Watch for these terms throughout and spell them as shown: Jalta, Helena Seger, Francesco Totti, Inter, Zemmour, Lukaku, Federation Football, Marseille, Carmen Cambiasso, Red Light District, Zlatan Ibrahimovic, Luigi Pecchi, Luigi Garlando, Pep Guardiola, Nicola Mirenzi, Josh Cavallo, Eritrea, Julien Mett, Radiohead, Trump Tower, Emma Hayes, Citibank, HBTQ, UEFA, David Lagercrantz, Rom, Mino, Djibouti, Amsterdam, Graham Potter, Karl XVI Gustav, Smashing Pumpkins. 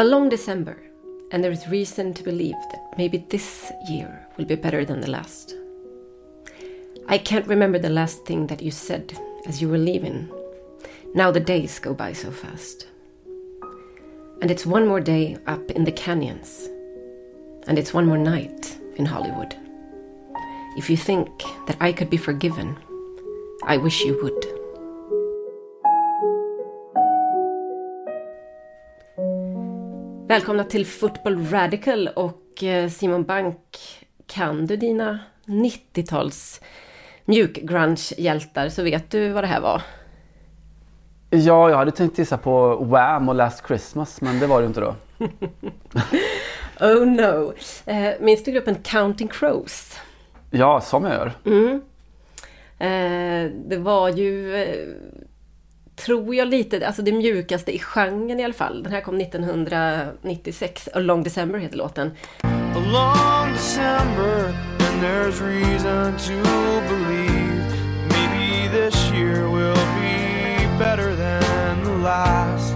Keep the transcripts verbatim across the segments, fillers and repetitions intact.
A long December, and there is reason to believe that maybe this year will be better than the last. I can't remember the last thing that you said as you were leaving. Now the days go by so fast. And it's one more day up in the canyons. And it's one more night in Hollywood. If you think that I could be forgiven, I wish you would. Välkomna till Football Radical, och Simon Bank, kan du dina nittio-tals mjukgrunge-hjältar så vet du vad det här var? Ja, jag hade tänkt gissa på Wham! Och Last Christmas, men det var det inte då. Oh no. Minns du gruppen Counting Crows? Ja, som jag gör. Mm. Det var ju... tror jag lite, alltså det mjukaste i genren i alla fall. Den här kom nittonhundranittiosex, A Long December heter låten. A long December, and there's reason to believe maybe this year will be better than the last.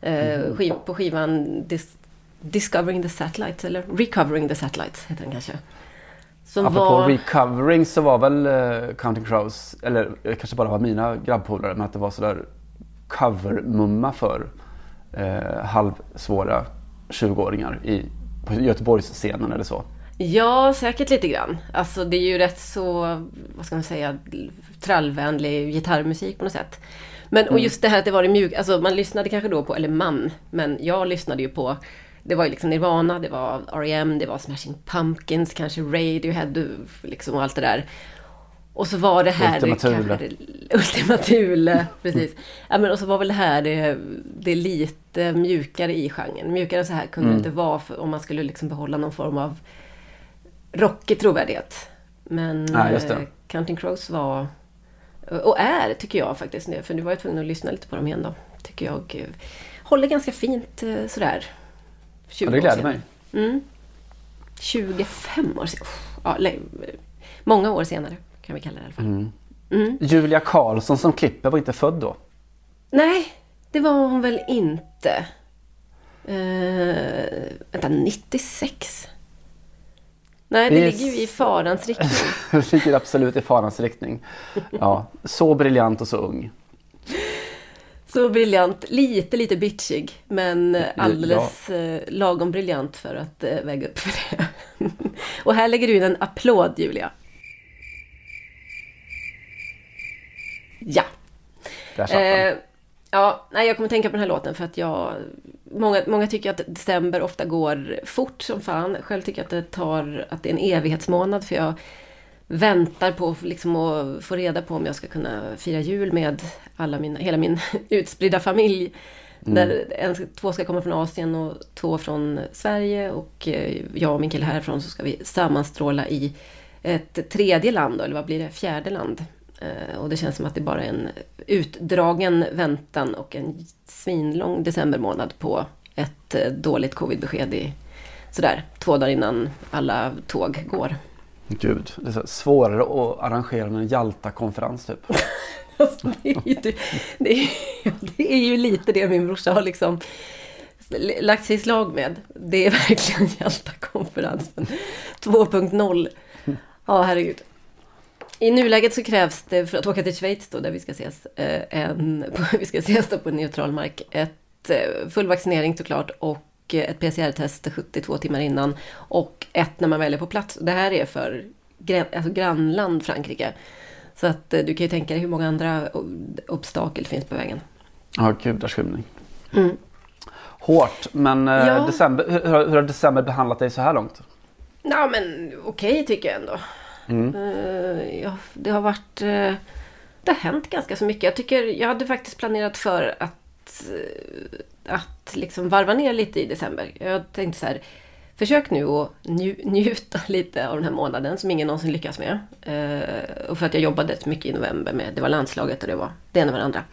Eh, skiv, på skivan Dis- Discovering the Satellites, eller Recovering the Satellites heter den kanske. Som apropå var... recovering så var väl uh, Counting Crows, eller jag kanske bara var mina grabbpolare, men att det var sådär covermumma för uh, halvsvåra tjugoåringar i, på Göteborgsscenen eller så. Ja, säkert lite grann. Alltså det är ju rätt så, vad ska man säga, trallvänlig gitarrmusik på något sätt. Men och just det här att det var det mjuk, alltså man lyssnade kanske då på, eller man, men jag lyssnade ju på, det var ju liksom Nirvana, det var R E M, det var Smashing Pumpkins, kanske Radiohead liksom och allt det där. Och så var det här... Ultima Thule. Ultima Thule, precis. Ja, men, och så var väl det här det, det lite mjukare i genren. Mjukare så här kunde mm. det inte vara för, om man skulle liksom behålla någon form av rockig trovärdighet. Men ja, eh, Counting Crows var... och är, tycker jag faktiskt. För nu var jag tvungen att lyssna lite på dem igen då. Tycker jag håller ganska fint sådär. tjugo ja, det gläder mig. Mm. tjugofem år sedan. Ja, många år senare kan vi kalla det i alla fall. Mm. Mm. Julia Karlsson som klipper var inte född då? Nej, det var hon väl inte. Uh, vänta, nittiosex? Nej, det, det ligger ju i farans riktning. Det ligger absolut i farans riktning. Ja, så briljant och så ung. Så briljant, lite lite bitchig, men alldeles ja. lagom briljant för att väga upp för det. Och här lägger du in en applåd, Julia. Ja. Där satt eh, ja, nej, jag kommer tänka på den här låten för att jag många många tycker att december ofta går fort som fan. Själv tycker jag att det tar att det är en evighetsmånad, för jag väntar på liksom att få reda på om jag ska kunna fira jul med alla mina, hela min utspridda familj. Mm. Där en, två ska komma från Asien och två från Sverige, och jag och min kille härifrån, så ska vi sammanstråla i ett tredje land, eller vad blir det? Fjärde land. Och det känns som att det är bara en utdragen väntan och en svinlång decembermånad på ett dåligt covidbesked i sådär två dagar innan alla tåg går. Gud, det är så svårare att arrangera en Jalta-konferens typ. Alltså, det, är ju, det, är, det är ju lite det min brorsa har liksom lagt sig i slag med. Det är verkligen Jalta-konferensen två punkt noll. Ja, herregud. I nuläget så krävs det, för att åka till Schweiz då, där vi ska ses, en, vi ska ses då på neutral mark, ett full vaccinering såklart, och ett P C R-test sjuttiotvå timmar innan, och ett när man väljer på plats. Det här är för gr- alltså grannland Frankrike. Så att du kan ju tänka dig hur många andra ob- obstakel finns på vägen. Ja, gud, där skymning. Mm. Hårt, men ja. december, hur, hur har december behandlat dig så här långt? Ja, men okej okay, tycker jag ändå. Mm. Uh, ja, det har varit... Uh, det har hänt ganska så mycket. Jag tycker jag hade faktiskt planerat för att, uh, att liksom varva ner lite i december. Jag tänkte så här, försök nu att nju- njuta lite av den här månaden som ingen någonsin lyckas med. Uh, och för att jag jobbade mycket i november med, det var landslaget och det var det ena med det andra.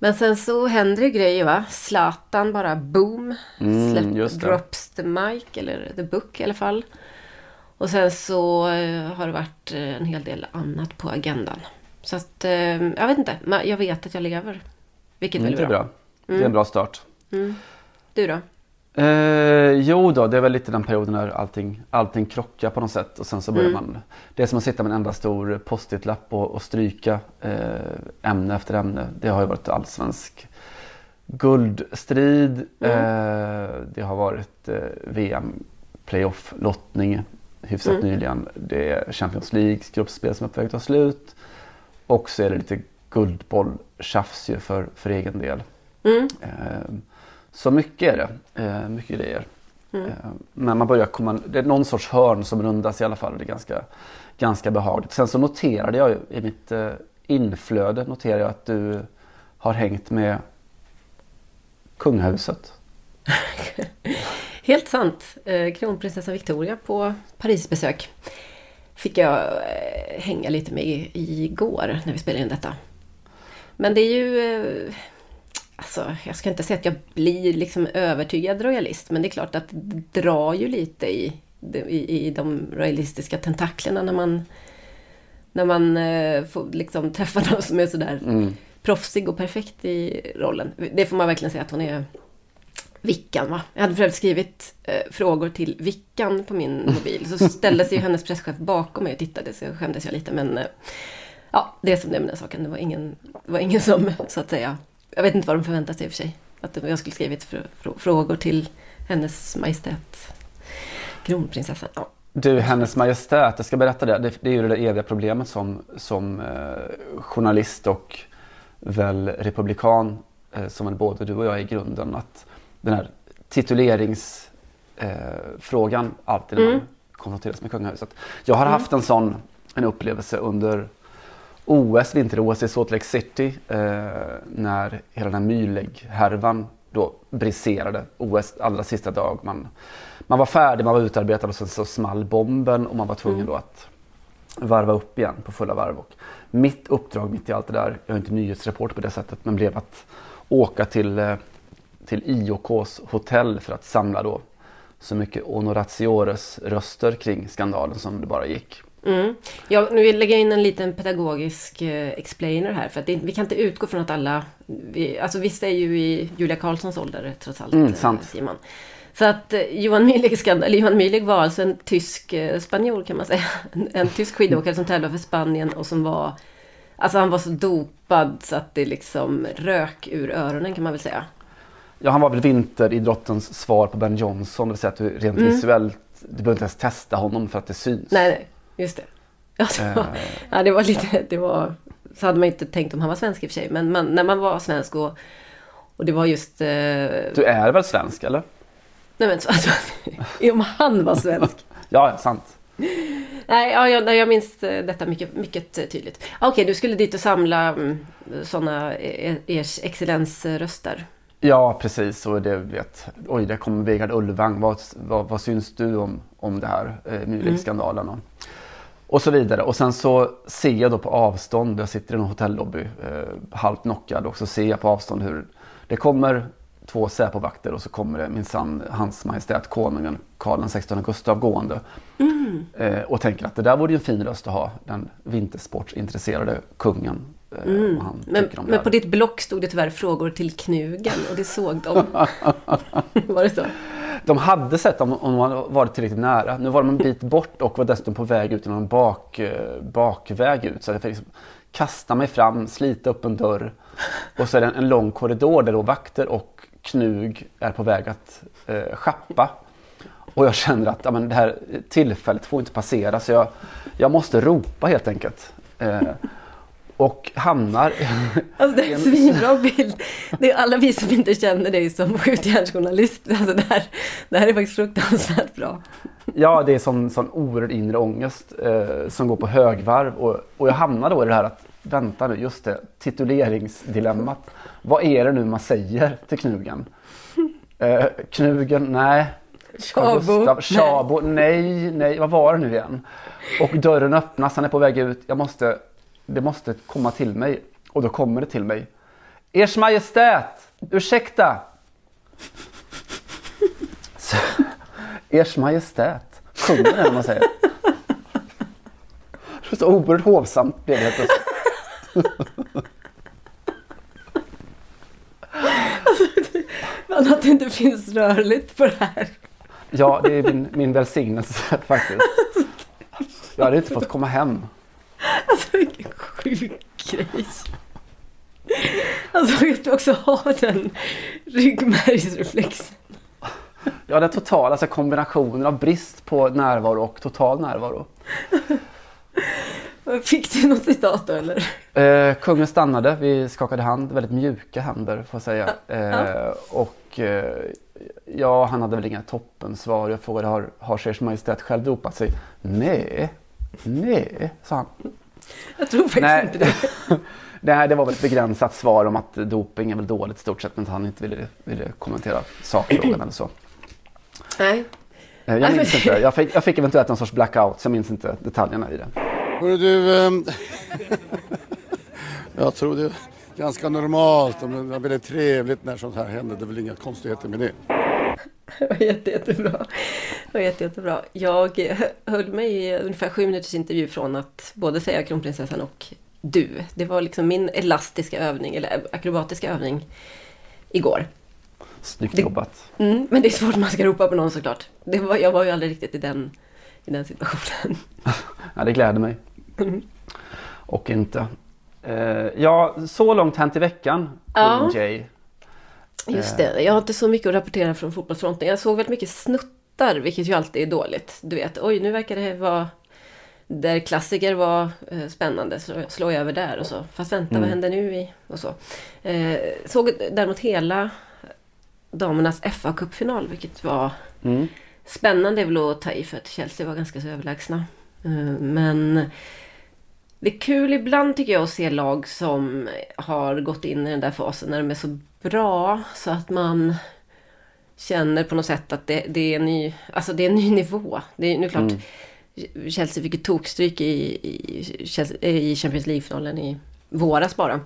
Men sen så händer ju grejer, va? Zlatan bara boom. Mm, släpp, drops the mic eller the book i alla fall. Och sen så har det varit en hel del annat på agendan. Så att, jag vet inte. Jag vet att jag lever. Vilket mm, väl är bra. bra. Mm. Det är en bra start. Mm. Du då? Eh, jo då, det är väl lite den perioden när allting, allting krockar på något sätt. Och sen så börjar mm. man... Det är som att sitta med en enda stor post-it-lapp och, och stryka eh, ämne efter ämne. Det har ju varit allsvensk guldstrid. Mm. Eh, det har varit eh, V M-playoff-lottning hyfsat mm. nyligen. Det är Champions League, gruppspel som är på väg att ta slut. Och så är det lite guldboll-tjafs ju för, för egen del. Mm. Eh, Så mycket är det. Eh, mycket grejer. Mm. Eh, men man börjar komma... Det är någon sorts hörn som rundas i alla fall. Det är ganska, ganska behagligt. Sen så noterade jag i mitt eh, inflöde noterade jag att du har hängt med kungahuset. Helt sant. Eh, kronprinsessan Victoria på Parisbesök fick jag eh, hänga lite med i, igår när vi spelade in detta. Men det är ju... Eh, Alltså, jag ska inte säga att jag blir liksom övertygad royalist, men det är klart att det drar ju lite i, i, i de royalistiska tentaklerna när man, när man eh, får liksom träffa någon som är sådär mm. proffsig och perfekt i rollen. Det får man verkligen säga att hon är. Vickan, va? Jag hade förut skrivit eh, frågor till Vickan på min mobil, så ställde sig hennes presschef bakom mig och tittade, så skämdes jag lite, men eh, ja, det är som det med den saken. Det var ingen, det var ingen som, så att säga... Jag vet inte vad de förväntar sig i och för sig. Att jag skulle skrivit fr- fr- frågor till hennes majestät. Kronprinsessan. Ja. Du, hennes majestät. Jag ska berätta det. Det, det är ju det eviga problemet som, som eh, journalist och väl republikan. Eh, som väl både du och jag är i grunden. Att den här tituleringsfrågan eh, alltid mm. när man konfronteras med kungahuset. Jag har mm. haft en sån en upplevelse under... O S, vinter-O S i Salt Lake City eh, när hela den här Mülleg-härvan då briserade. O S allra sista dag. Man, man var färdig, man var utarbetad och sen så small bomben och man var tvungen mm. då att varva upp igen på fulla varv. Och mitt uppdrag mitt i allt det där, jag är inte nyhetsreporter på det sättet, men blev att åka till, till I O K:s hotell för att samla då så mycket honoratiores röster kring skandalen som det bara gick. Mm. Jag, nu vill jag lägga in en liten pedagogisk eh, explainer här, för att det, vi kan inte utgå från att alla vi, alltså visst är ju i Julia Karlssons ålder trots allt, mm, sant. Eh, Simon. Så att eh, Johan Mülleg, eller Johan Mülleg var alltså en tysk eh, spanjor kan man säga, en, en tysk skidåkare som tävlade för Spanien och som var, alltså han var så dopad så att det liksom rök ur öronen kan man väl säga. Ja, han var väl vinteridrottens svar på Ben Johnson, det vill säga att du rent mm. visuellt, du behöver inte ens testa honom för att det syns. Nej, nej. Just det. Alltså, uh, ja, det var lite, det var, så hade man inte tänkt om han var svensk i och för sig. Men man, när man var svensk och, och det var just... Uh, du är väl svensk, eller? Nej, men så, alltså, om han var svensk. Ja, sant. Nej, ja, jag, jag minns detta mycket, mycket tydligt. Okej, okay, du skulle dit och samla mm, sådana ers excellensröster. Ja, precis. Och det vet. Oj, där kommer Vigard Ullvang. Vad, vad, vad syns du om, om det här eh, Mülleg-skandalen? Mm. Och så vidare. Och sen så ser jag då på avstånd, jag sitter i en hotellobby eh, halvt knockad och så ser jag på avstånd hur det kommer två säpovakter och så kommer det minsann hans majestät konungen Karl den sextonde Gustav gående. Mm. Eh, och tänker att det där vore ju en fin röst att ha, den vintersportintresserade kungen. Eh, mm. han men, men på ditt block stod det tyvärr frågor till knugen och det såg de. Var det så? De hade sett om, om man varit tillräckligt nära. Nu var de en bit bort och var dessutom på väg ut genom en bak, bakväg ut. Så jag fick liksom kasta mig fram, slita upp en dörr. Och så är det en, en lång korridor där då vakter och knug är på väg att eh, schappa. Och jag känner att ja, men det här tillfället får inte passera. Så jag, jag måste ropa helt enkelt. Eh, och hamnar... Alltså det är en svinbra bild. Det är alla vi som inte känner dig som skjutjärnsjournalist. Alltså det här, det här är faktiskt fruktansvärt bra. Ja, det är som sån oerhörd inre ångest eh, som går på högvarv. Och, och jag hamnar då i det här att, vänta nu, just det, tituleringsdilemmat. Vad är det nu man säger till Knugen? Eh, Knugen, nej. Gustav, Tjabo, nej, nej, vad var det nu igen? Och dörren öppnas, han är på väg ut. Jag måste, det måste komma till mig. Och då kommer det till mig. Ers majestät, ursäkta. Så, ers majestät, sjunger det när man säger. Så oerhört hovsamt blev det. Alltså, att det inte finns rörligt på det här. Ja, det är min, min välsignelse faktiskt. Jag hade inte fått komma hem. Alltså vilken sjuk grej. Alltså jag vill också ha den ryggmärgsreflexen. Ja, den totala, alltså kombinationen av brist på närvaro och total närvaro. Fick du något citat då eller? Eh, kungen stannade, vi skakade hand, väldigt mjuka händer får jag säga. Eh, ja. Och eh, ja, han hade väl inga toppensvar. Jag frågade, har, har Ers Majestät själv dopat sig? Nej, nej, sa han. Jag tror faktiskt nej, inte det. Nej, det var väl ett begränsat svar om att doping är väl dåligt stort sett, men han inte ville, ville kommentera sakfrågan eller så. Nej. Eh, jag minns inte, jag fick, jag fick eventuellt någon sorts blackout, så jag minns inte detaljerna i det. Hörru du, ähm, jag tror det är ganska normalt och det är väldigt trevligt när sånt här händer. Det är väl inga konstigheter med det. Det var jätte, jättebra. Det var jätte, jättebra. Jag höll mig i ungefär sju minuters intervju från att både säga kronprinsessan och du. Det var liksom min elastiska övning, eller akrobatiska övning igår. Snyggt jobbat. Det, mm, men det är svårt att man ska ropa på någon såklart. Det var, jag var ju aldrig riktigt i den... i den situationen. Ja, det gläder mig. Mm. Och inte. Eh, ja, så långt hänt i veckan. Ja. Jay. Just det. Jag har inte så mycket att rapportera från fotbollsfronten. Jag såg väldigt mycket snuttar, vilket ju alltid är dåligt. Du vet, oj, nu verkar det vara där klassiker var eh, spännande, så slår jag över där och så. Fast vänta, mm. vad händer nu i? Och så. Eh, såg däremot hela damernas F A-cupfinal, vilket var... Mm. Spännande är väl att ta i, för att Chelsea var ganska så överlägsna. Men det är kul ibland tycker jag att se lag som har gått in i den där fasen när de är så bra så att man känner på något sätt att det, det, är, en ny, alltså det är en ny nivå. Det är nu klart, mm. Chelsea fick ett tokstryk i, i, Chelsea, i Champions League-finalen i våras bara.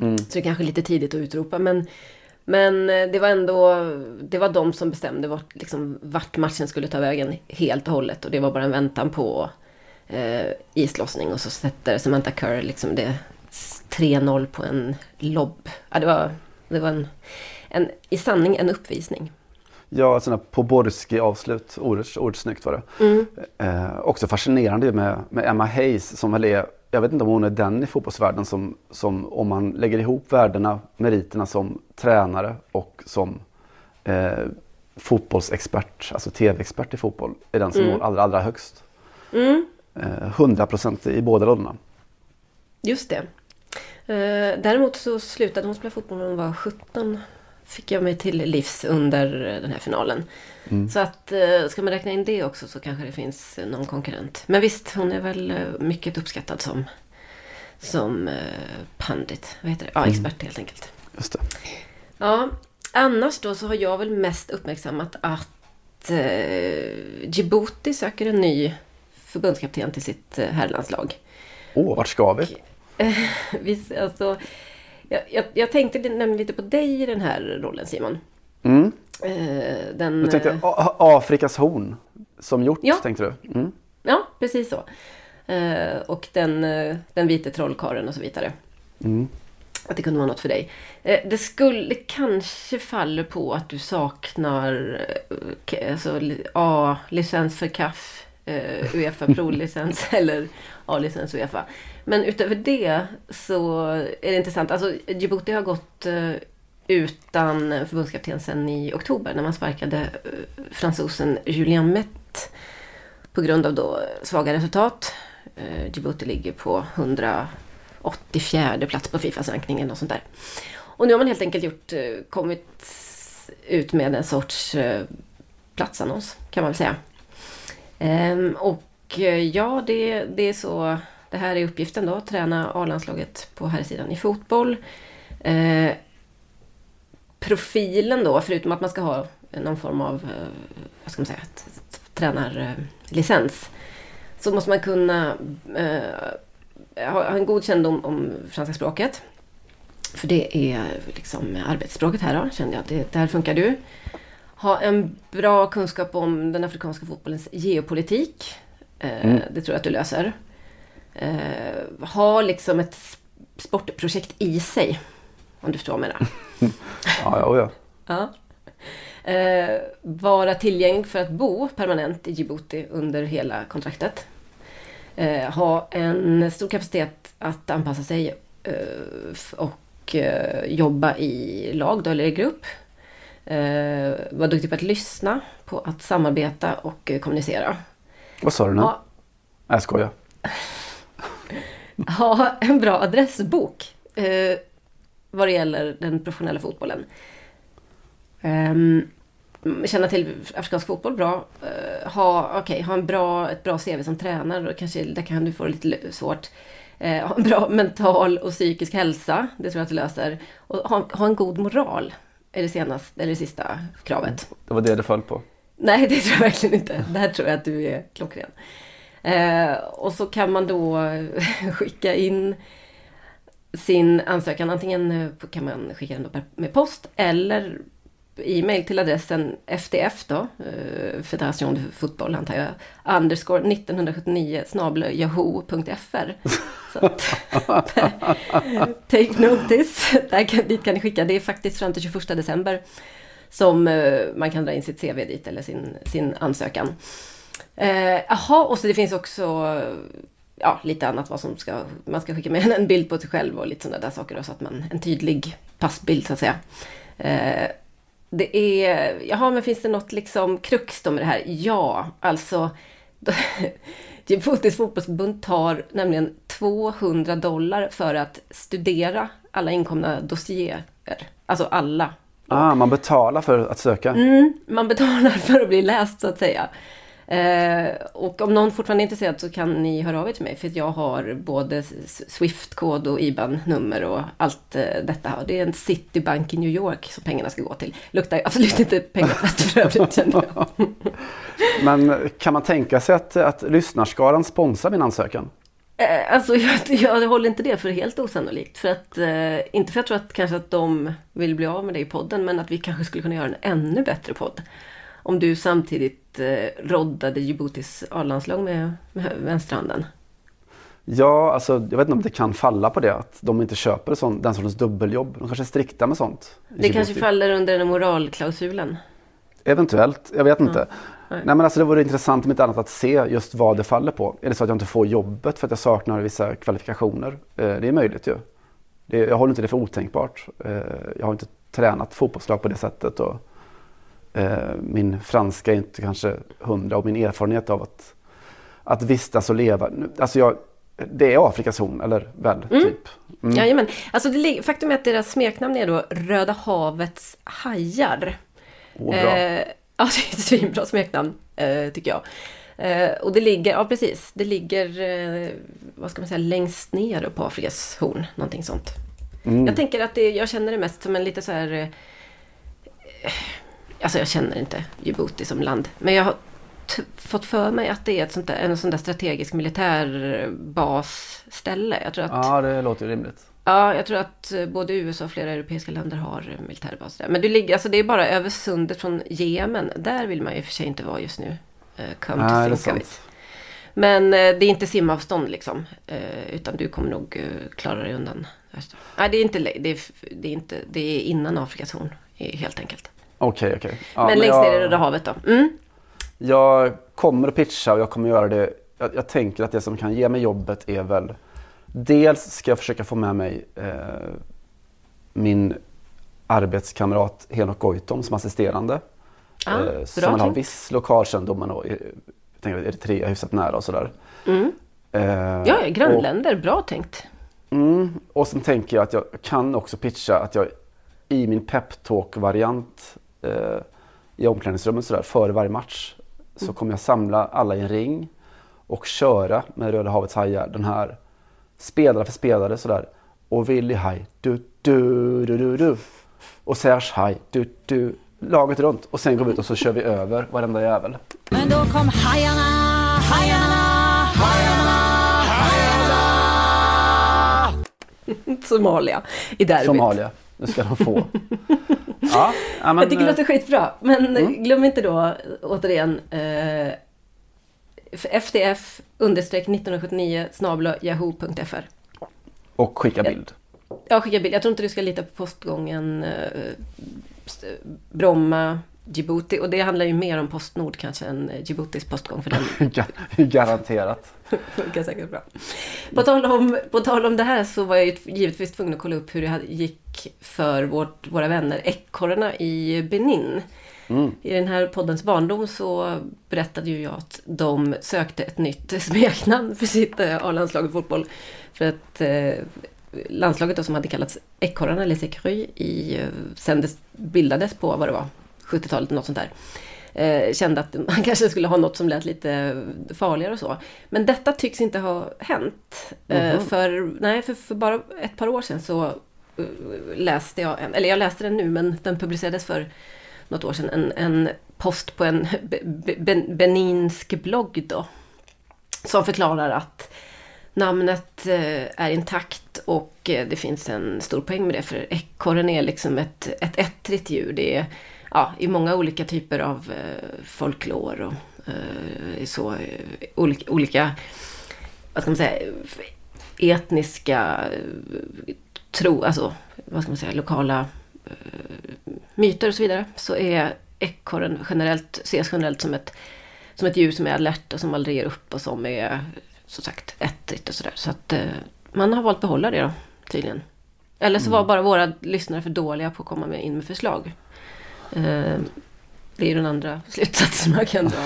Mm. Så det är kanske lite tidigt att utropa, men Men det var ändå, det var de som bestämde vart, liksom, vart matchen skulle ta vägen helt och hållet. Och det var bara en väntan på eh, islossning. Och så sätter Samantha Kerr liksom det tre noll på en lobb. Ja, det var, det var en, en, i sanning en uppvisning. Ja, sådana Poborski-avslut. Oerhört snyggt var det. Mm. Eh, också fascinerande med, med Emma Hayes som väl är... Jag vet inte om hon är den i fotbollsvärlden som, som om man lägger ihop värdena, meriterna som tränare och som eh, fotbollsexpert, alltså tv-expert i fotboll, är den som mm. når allra, allra högst. Mm. Eh, hundra procent i båda rollerna. Just det. Eh, däremot så slutade hon spela fotboll när hon var sjutton. Fick jag mig till livs under den här finalen. Mm. Så att ska man räkna in det också så kanske det finns någon konkurrent. Men visst, hon är väl mycket uppskattad som, som pandit. Vad heter det? Ja, expert mm. helt enkelt. Just det. Ja, annars då så har jag väl mest uppmärksammat att eh, Djibouti söker en ny förbundskapten till sitt herrlandslag. Åh, oh, vart ska vi? Och, eh, visst, alltså... Jag, jag, jag tänkte nämligen lite på dig i den här rollen, Simon. Mm. Den, jag tänkte A- Afrikas horn som gjort, ja. Tänkte du? Mm. Ja, precis så. Och den, den vita trollkaren och så vidare. Mm. Att det kunde vara något för dig. Det skulle kanske falla på att du saknar alltså, A-licens för K A F, UEFA Pro-licens eller A-licens UEFA. Men utöver det så är det intressant. Alltså Djibouti har gått utan förbundskapten sedan i oktober när man sparkade fransosen Julien Mett på grund av då svaga resultat. Djibouti ligger på 100, åttiofjärde plats på F I F As rankningen och sånt där. Och nu har man helt enkelt gjort, kommit ut med en sorts platsannons kan man väl säga. Ehm, och ja, det, det är så. Det här är uppgiften då, träna A-landslaget på här sidan i fotboll. Ehm, profilen då, förutom att man ska ha någon form av, vad ska man säga, tränarlicens, så måste man kunna eh, ha en god kännedom om franska språket. För det är liksom arbetsspråket här då, kände jag. Det, det här funkar du. Ha en bra kunskap om den afrikanska fotbollens geopolitik. Eh, mm. Det tror jag att du löser. Eh, ha liksom ett sportprojekt i sig, om du förstår med det. ja, ja, ja. ja. Eh, vara tillgänglig för att bo permanent i Djibouti under hela kontraktet. Eh, ha en stor kapacitet att anpassa sig eh, och eh, jobba i lag då, eller i grupp. Eh, vara duktig på att lyssna, på att samarbeta och eh, kommunicera. Vad sa du nu? Ha... Jag skojar. ha en bra adressbok eh, vad det gäller den professionella fotbollen. Um, känna till afrikansk fotboll bra, uh, ha, okay, ha en bra, ett bra C V som tränare, och kanske där kan du få det lite svårt. Uh, ha en bra mental och psykisk hälsa, det tror jag att du löser. Och ha, ha en god moral är det senaste, eller det sista kravet. Det var det du föll på. Nej, det tror jag verkligen inte. Där tror jag att du är klockren. Uh, och så kan man då skicka in sin ansökan, antingen kan man skicka den då med post eller e-mail till adressen F D F då, Federation Football antar jag, underscore nittonhundrasjuttionio snabel yahoo punkt f r. Så att, take notice, där kan, dit kan ni skicka. Det är faktiskt fram till tjugoförsta december som man kan dra in sitt C V dit, eller sin, sin ansökan. Jaha, eh, och så det finns också ja, lite annat vad som ska, man ska skicka med en bild på sig själv och lite sådana där saker då, så att man, en tydlig passbild så att säga. Eh, Det är, jaha, men finns det något liksom krux då med det här? Ja, alltså Djiboutis fotbollsförbund tar nämligen tvåhundra dollar för att studera alla inkomna dossier. Alltså alla. Ah, man betalar för att söka? Mm, man betalar för att bli läst så att säga. Eh, och om någon fortfarande är intresserad så kan ni höra av er till mig, för att jag har både Swift-kod och I B A N-nummer och allt eh, detta. Det är en Citibank i New York som pengarna ska gå till. Luktar absolut inte pengatvätt för övrigt, känner jag. Men kan man tänka sig att, att lyssnarskaran sponsrar min ansökan? Eh, alltså jag, jag håller inte det för helt osannolikt. För att, eh, inte för att jag tror att kanske att de vill bli av med dig i podden, men att vi kanske skulle kunna göra en ännu bättre podd. Om du samtidigt eh, roddade Djiboutis A-landslag med, med vänsterhanden. Ja, alltså jag vet inte om det kan falla på det. Att de inte köper sån, den sortens dubbeljobb. De kanske är strikta med sånt. Det kanske faller under den moralklausulen. Eventuellt, jag vet inte. Ja. Nej. Nej, men alltså det vore intressant om inte annat att se just vad det faller på. Är det så att jag inte får jobbet för att jag saknar vissa kvalifikationer? Eh, det är möjligt ju. Det, jag håller inte det för otänkbart. Eh, jag har inte tränat fotbollslag på det sättet och... min franska är inte kanske hundra och min erfarenhet av att, att vistas och leva. Alltså jag, det är Afrikas horn, eller väl, mm. typ. Mm. Jajamän. Alltså det, faktum är att deras smeknamn är då Röda havets hajar. Åh, bra. Eh, ja, det är ett svinbra smeknamn, eh, tycker jag. Eh, och det ligger, ja precis, det ligger, eh, vad ska man säga, längst ner på Afrikas horn, någonting sånt. Mm. Jag tänker att det, jag känner det mest som en lite så här... Eh, Alltså jag känner inte Djibouti som land. Men jag har t- fått för mig att det är ett sånt där, en sån där strategisk militärbasställe. Jag tror att, ja, det låter ju rimligt. Ja, jag tror att både U S A och flera europeiska länder har militärbas där. Men du ligger, alltså det är bara över sundet från Jemen. Där vill man ju för sig inte vara just nu. Uh, come ja, to think of it. Men uh, det är inte simavstånd liksom. Uh, utan du kommer nog uh, klara dig undan. Nej, det är inte, det är, det är inte, det är innan Afrikas horn helt enkelt. Okej, okej. Ja, men, men längst ner i Röda havet då? Mm. Jag kommer att pitcha och jag kommer göra det. Jag, jag tänker att det som kan ge mig jobbet är väl... Dels ska jag försöka få med mig eh, min arbetskamrat Henok Goitom som assisterande. Ah, eh, bra, som har viss lokalkännedom och jag tänker att Eritrea är hyfsat nära och sådär. Mm. Eh, ja, grannländer. Och, bra tänkt. Mm. Och sen tänker jag att jag kan också pitcha att jag i min pep-talk-variant eh, i omklädningsrummet sådär, före varje match så mm. kommer jag samla alla i en ring och köra med Röda havets hajar den här spelare för spelare sådär. Och Willy haj, du, du, du, du, du. Och Serge haj, du, du. Laget runt. Och sen går vi ut och så kör vi över varenda jävel. Men då kom hajarna, hajarna, hajarna, hajarna. Somalia i derbyt. Somalia, nu ska de få. Ja, men, jag tycker det låter skitbra. Men mm. glöm inte då, återigen... Eh, F D F understreck nitton sjuttionio snabel-a yahoo punkt f r. Och skicka bild. Ja, skicka bild. Jag tror inte du ska lita på postgången eh, Bromma, Djibouti. Och det handlar ju mer om Postnord kanske än Djiboutis postgång för den. Garanterat. Funkar säkert bra. På tal, om, på tal om det här så var jag ju givetvis tvungen att kolla upp hur det gick för vårt, våra vänner ekorrarna i Benin. Mm. I den här poddens barndom så berättade ju jag att de sökte ett nytt smeknamn för sitt A-landslag i fotboll. För att eh, landslaget då, som hade kallats Ekorrarna eller Sekry i sen det bildades på vad det var, sjuttiotalet eller något sånt där. Eh, kände att man kanske skulle ha något som lät lite farligare och så. Men detta tycks inte ha hänt. Mm-hmm. eh, för, nej, för, för bara ett par år sedan så uh, läste jag, en, eller jag läste den nu men den publicerades för något år sedan, en, en post på en be, be, beninsk blogg då, som förklarar att namnet är intakt och det finns en stor poäng med det, för ekorren är liksom ett, ett ettrigt djur. Det är ja, i många olika typer av folklor och så, olika, olika vad ska man säga, etniska tro, alltså vad ska man säga, lokala myter och så vidare, så är ekorren generellt, ses generellt som ett, som ett djur som är alert och som aldrig ger upp och som är som sagt ättrigt och sådär. Så att man har valt behålla det då, tydligen. Eller så var mm. bara våra lyssnare för dåliga på att komma med, in med förslag. Det är den andra slutsatsen man kan dra.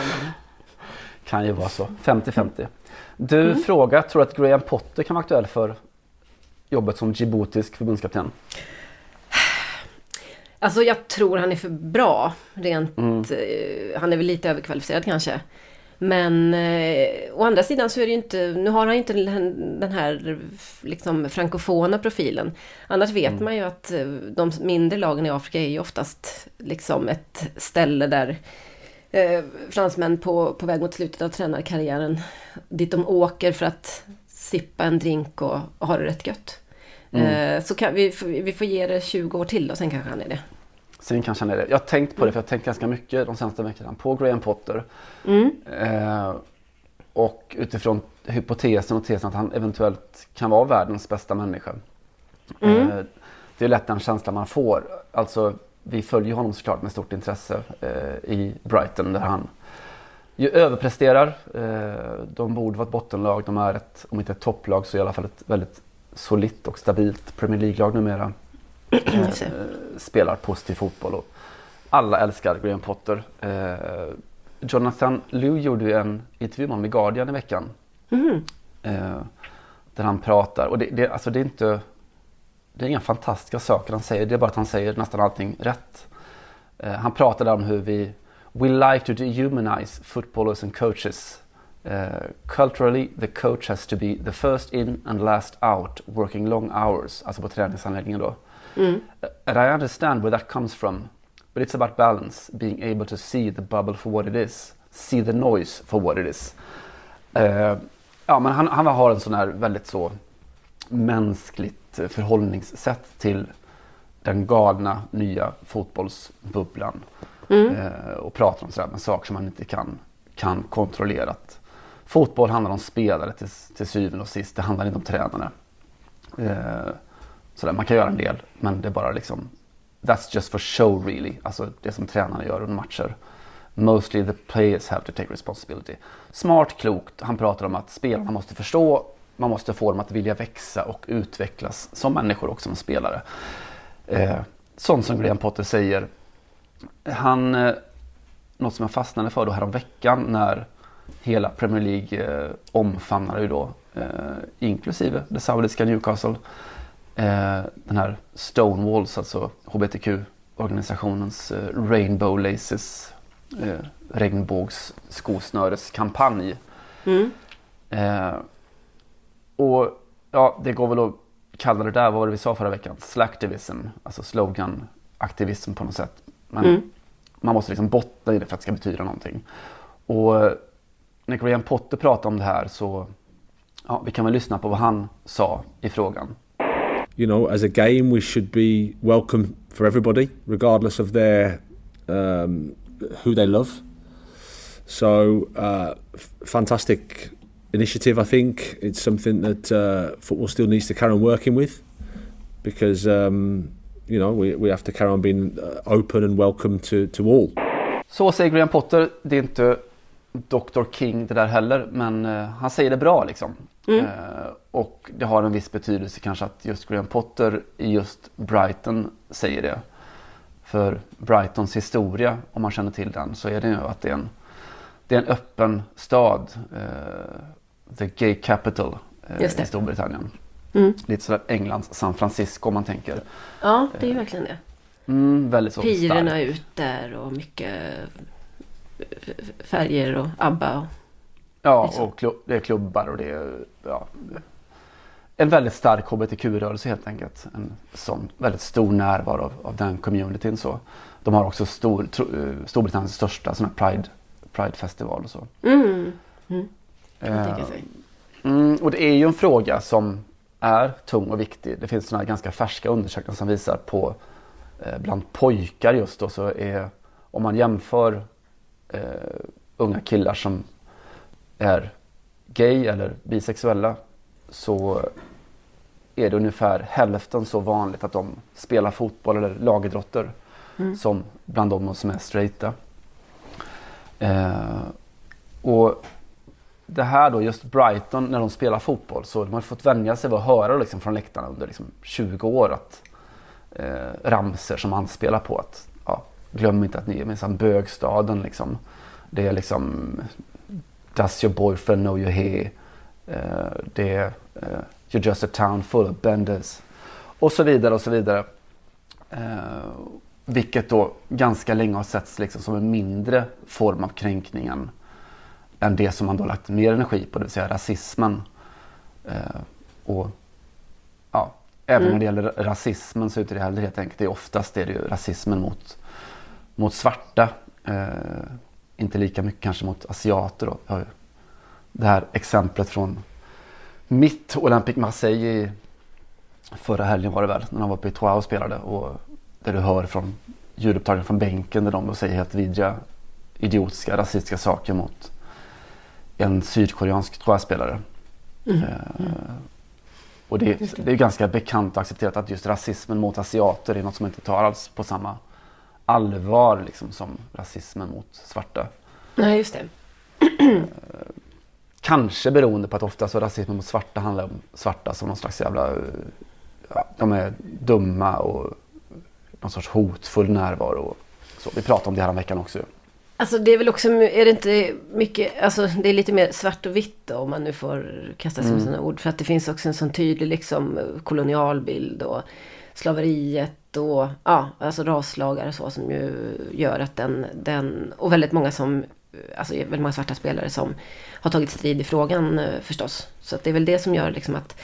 Kan ju vara så, femtio femtio. Du mm. frågar, tror att Graham Potter kan vara aktuell för jobbet som djiboutisk förbundskapten? Alltså jag tror han är för bra rent, mm. eh, han är väl lite överkvalificerad kanske. Men eh, å andra sidan så är det ju inte, nu har han inte den, den här liksom frankofona profilen. Annars vet mm. man ju att de mindre lagen i Afrika är ju oftast liksom ett ställe där eh, fransmän på, på väg mot slutet av tränarkarriären, dit de åker för att sippa en drink och, och ha det rätt gött. Mm. Så kan vi, vi får ge det tjugo år till och sen kanske han är det. Sen kanske han är det. Jag har tänkt på det, för jag har tänkt ganska mycket de senaste veckorna på Graham Potter. Mm. Eh, och utifrån hypotesen och tesen att han eventuellt kan vara världens bästa människa. Mm. Eh, det är lätt den känslan man får. Alltså vi följer honom såklart med stort intresse eh, i Brighton där han ju överpresterar. Eh, de borde vara ett bottenlag. De är ett, om inte ett topplag så i alla fall ett väldigt solitt och stabilt Premier League-lag numera eh, spelar positiv fotboll och alla älskar Graham Potter. Eh, Jonathan Liu gjorde ju en intervju med Guardian i veckan mm. eh, där han pratar och det, det, alltså det är inte det är inga fantastiska saker han säger, det är bara att han säger nästan allting rätt. Eh, han pratade om hur vi we like to dehumanize footballers and coaches. Uh, culturally the coach has to be the first in and last out, working long hours, alltså på träningsanläggningen då. Mm. Uh, and I understand where that comes from, but it's about balance, being able to see the bubble for what it is, see the noise for what it is. Uh, ja, men han, han har en sån här väldigt så mänskligt förhållningssätt till den galna nya fotbollsbubblan mm. uh, och pratar om sådär med saker som man inte kan, kan kontrollerat. Fotboll handlar om spelare till, till syvende och sist. Det handlar inte om tränarna. Eh, sådär, man kan göra en del. Men det är bara liksom... That's just for show really. Alltså det som tränarna gör under matcher. Mostly the players have to take responsibility. Smart, klokt. Han pratar om att spelarna måste förstå. Man måste få dem att vilja växa och utvecklas. Som människor och som spelare. Eh, sånt som Graham Potter säger. Han... Eh, något som jag fastnade för då här om veckan när... Hela Premier League eh, omfamnar ju då eh, inklusive det saudiska Newcastle. Eh, den här Stonewalls, alltså H B T Q-organisationens eh, Rainbow Laces, eh, regnbågs skosnöreskampanj. Mm. Eh, och ja, det går väl att kalla det där, vad var det vi sa förra veckan? Slacktivism, alltså sloganaktivism på något sätt. Men mm. man måste liksom botta i det för att det ska betyda någonting. Och när Graham Potter pratade om det här, så ja, vi kan väl lyssna på vad han sa i frågan. You know, as a game we should be welcome for everybody regardless of their um, who they love. So uh, fantastic initiative, I think. It's something that uh, football still needs to carry on working with, because um, you know, we, we have to carry on being open and welcome to, to all. Så säger Graham Potter. Det är inte doktor King det där heller, men uh, han säger det bra liksom. Mm. Uh, och det har en viss betydelse kanske att just Graham Potter i just Brighton säger det. För Brightons historia, om man känner till den, så är det ju att det är en, det är en öppen stad. Uh, the gay capital uh, i Storbritannien. Mm. Lite sådär Englands San Francisco, om man tänker. Ja, det är ju verkligen det. Mm, väldigt så starkt. Pirerna ut där och mycket färger och ABBA. Och ja, liksom. Och klubb, det är klubbar och det är ja, en väldigt stark H B T Q-rörelse helt enkelt. En sån väldigt stor närvaro av, av den communityn. Så. De har också stor, Storbritanniens största sån här Pride, Pride-festival och så. Mm. Mm. Eh, mm, och det är ju en fråga som är tung och viktig. Det finns såna här ganska färska undersökningar som visar på eh, bland pojkar just då, så är, om man jämför eh, unga killar som är gay eller bisexuella, så är det ungefär hälften så vanligt att de spelar fotboll eller lagidrotter mm. som bland de som är straighta. Eh, och det här då, just Brighton, när de spelar fotboll, så de har fått vänja sig vid att höra liksom från läktarna under liksom tjugo år att eh, ramser som man spelar på att ja, glöm inte att ni är minsann bögstaden liksom. Det är liksom does your boyfriend know you're here? Eh, det är eh, you're just a town full of benders. Och så vidare och så vidare. Eh, vilket då ganska länge har setts liksom som en mindre form av kränkningen än det som man då lagt mer energi på, det vill säga rasismen. Eh, och ja, även mm. när det gäller rasismen så är det det heller helt enkelt. Det är oftast är det ju rasismen mot, mot svarta. Eh, inte lika mycket kanske mot asiater. Då. Jag har ju det här exemplet från mitt Olympic Marseille i förra helgen var det väl, när de var på Etoile och spelade. Och där du hör från ljudupptagningen från bänken där de då säger helt vidriga, idiotiska, rasistiska saker mot en sydkoreansk trådspelare. Mm. Eh, och det, det. det är ganska bekant och accepterat att just rasismen mot asiater är något som inte tar alls på samma allvar liksom, som rasismen mot svarta. Nej, just det. Eh, kanske beroende på att ofta så rasismen mot svarta handlar om svarta som någon slags jävla... Ja, de är dumma och någon sorts hotfull närvaro. Och så. Vi pratade om det här en veckan också. Alltså det är väl också, är det inte mycket, alltså det är lite mer svart och vitt då, om man nu får kasta sig med mm. sådana ord, för att det finns också en sån tydlig liksom kolonialbild och slaveriet och ja, alltså raslagar och så, som ju gör att den, den och väldigt många som, alltså väldigt många svarta spelare som har tagit strid i frågan förstås, så att det är väl det som gör liksom att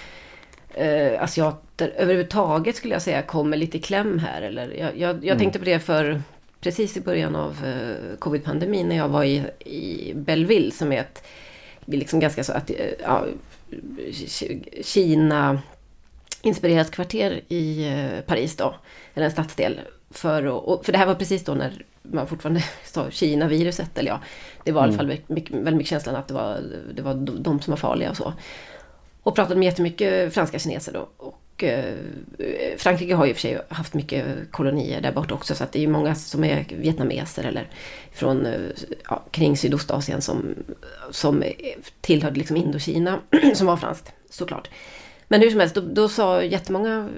eh, asiater överhuvudtaget skulle jag säga kommer lite i kläm här, eller jag, jag, jag mm. tänkte på det för precis i början av uh, covid-pandemin när jag var i, i Belleville, som är ett liksom ganska så att uh, Kina-inspirerat kvarter i uh, Paris då, eller en stadsdel. För, och, för det här var precis då när man fortfarande sa Kina-viruset, eller ja, det var mm. i alla fall väldigt mycket, väldigt mycket känslan att det var, det var de som var farliga och så. Och pratade med jättemycket franska kineser då, och Frankrike har ju för sig haft mycket kolonier där borta också, så att det är ju många som är vietnameser eller från ja, kring Sydostasien som, som tillhörde liksom Indokina som var franskt såklart. Men hur som helst, då, då sa jättemånga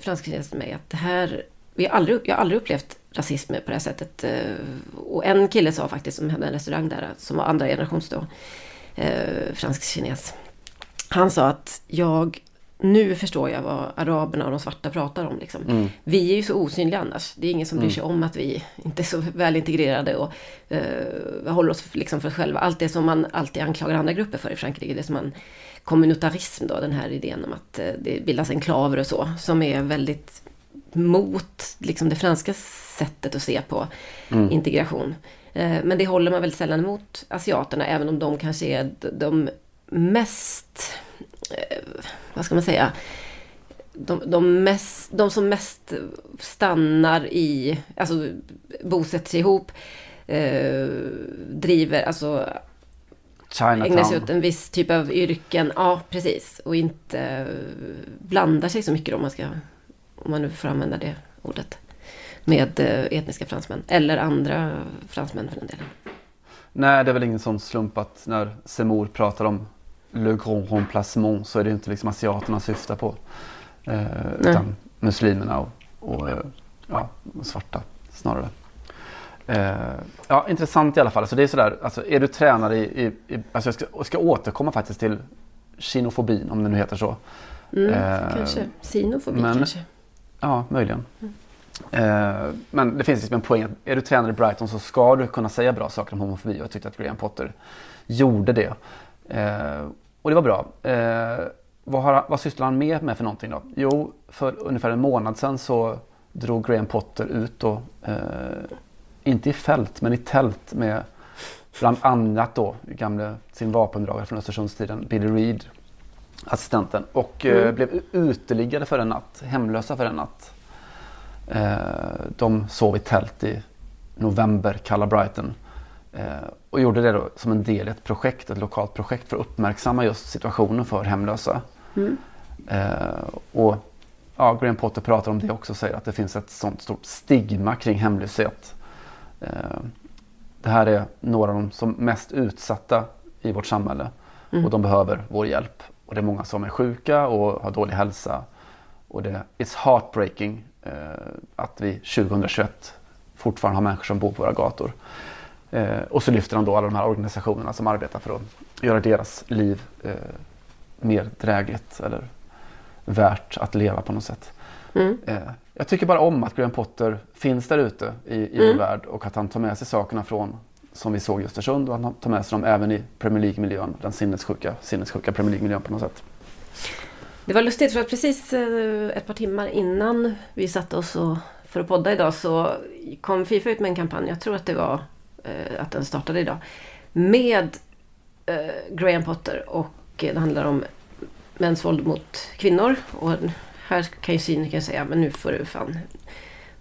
franska kineser till mig att det här, vi har aldrig, jag har aldrig upplevt rasism på det här sättet. Och en kille sa faktiskt, som hade en restaurang där, som var andra generations då, fransk kines, han sa att jag, nu förstår jag vad araberna och de svarta pratar om. Liksom. Mm. Vi är ju så osynliga annars. Det är ingen som bryr sig mm. om att vi inte är så väl integrerade och eh, håller oss liksom för oss själva. Allt det som man alltid anklagar andra grupper för i Frankrike, det är som man kommunitarism då, den här idén om att eh, det bildas enklaver och så, som är väldigt mot liksom, det franska sättet att se på mm. integration. Eh, men det håller man väl sällan emot asiaterna, även om de kanske är de mest... vad ska man säga, de, de, mest, de som mest stannar i, alltså bosätter sig ihop, eh, driver, alltså Chinatown, ägnar sig åt en viss typ av yrken, ja precis, och inte blandar sig så mycket om man, ska, om man nu får använda det ordet, med etniska fransmän, eller andra fransmän för den delen. Nej, det är väl ingen sån slump att när Zemmour pratar om Le Grand Remplacement, så är det inte liksom asiaterna syftar på eh, utan muslimerna och, och, ja, och svarta snarare. Eh, ja, intressant i alla fall. Alltså det är sådär, alltså är du tränare i, i, i alltså jag ska, ska återkomma faktiskt till kinofobin, om det nu heter så. Mm, eh, kanske, sinofobi men, kanske. Ja, möjligen. Mm. Eh, men det finns liksom en poäng att är du tränare i Brighton så ska du kunna säga bra saker om homofobi, och jag tyckte att Graham Potter gjorde det. Eh, och det var bra. Eh, vad, har, vad sysslar han med, med för någonting då? Jo, för ungefär en månad sedan så drog Graham Potter ut då, eh, inte i fält men i tält med bland annat då gamle, sin vapendragare från Östersundstiden, Billy Reid, assistenten, och eh, mm. blev uteliggade för en natt, hemlösa för en natt. Eh, de sov i tält i november, kalla Brighton. Eh, och gjorde det då som en del i ett projekt, ett lokalt projekt för att uppmärksamma just situationen för hemlösa. Mm. Eh, och ja, Graham Potter pratar om det också och säger att det finns ett sånt stort stigma kring hemlöshet. Eh, det här är några av de som mest utsatta i vårt samhälle mm. och de behöver vår hjälp. Och det är många som är sjuka och har dålig hälsa, och det it's heartbreaking eh, att vi tjugohundratjugoett fortfarande har människor som bor på våra gator. Eh, och så lyfter han då alla de här organisationerna som arbetar för att göra deras liv eh, mer drägligt eller värt att leva på något sätt. Mm. Eh, jag tycker bara om att Graham Potter finns där ute i, i mm. vår värld, och att han tar med sig sakerna från, som vi såg i Östersund, och han tar med sig dem även i Premier League-miljön, den sinnessjuka, sinnessjuka Premier League-miljön på något sätt. Det var lustigt, för att precis eh, ett par timmar innan vi satt oss och, för att podda idag, så kom FIFA ut med en kampanj, jag tror att det var att den startade idag, med eh, Graham Potter, och det handlar om mäns våld mot kvinnor, och här kan ju cyniken säga, men nu får du fan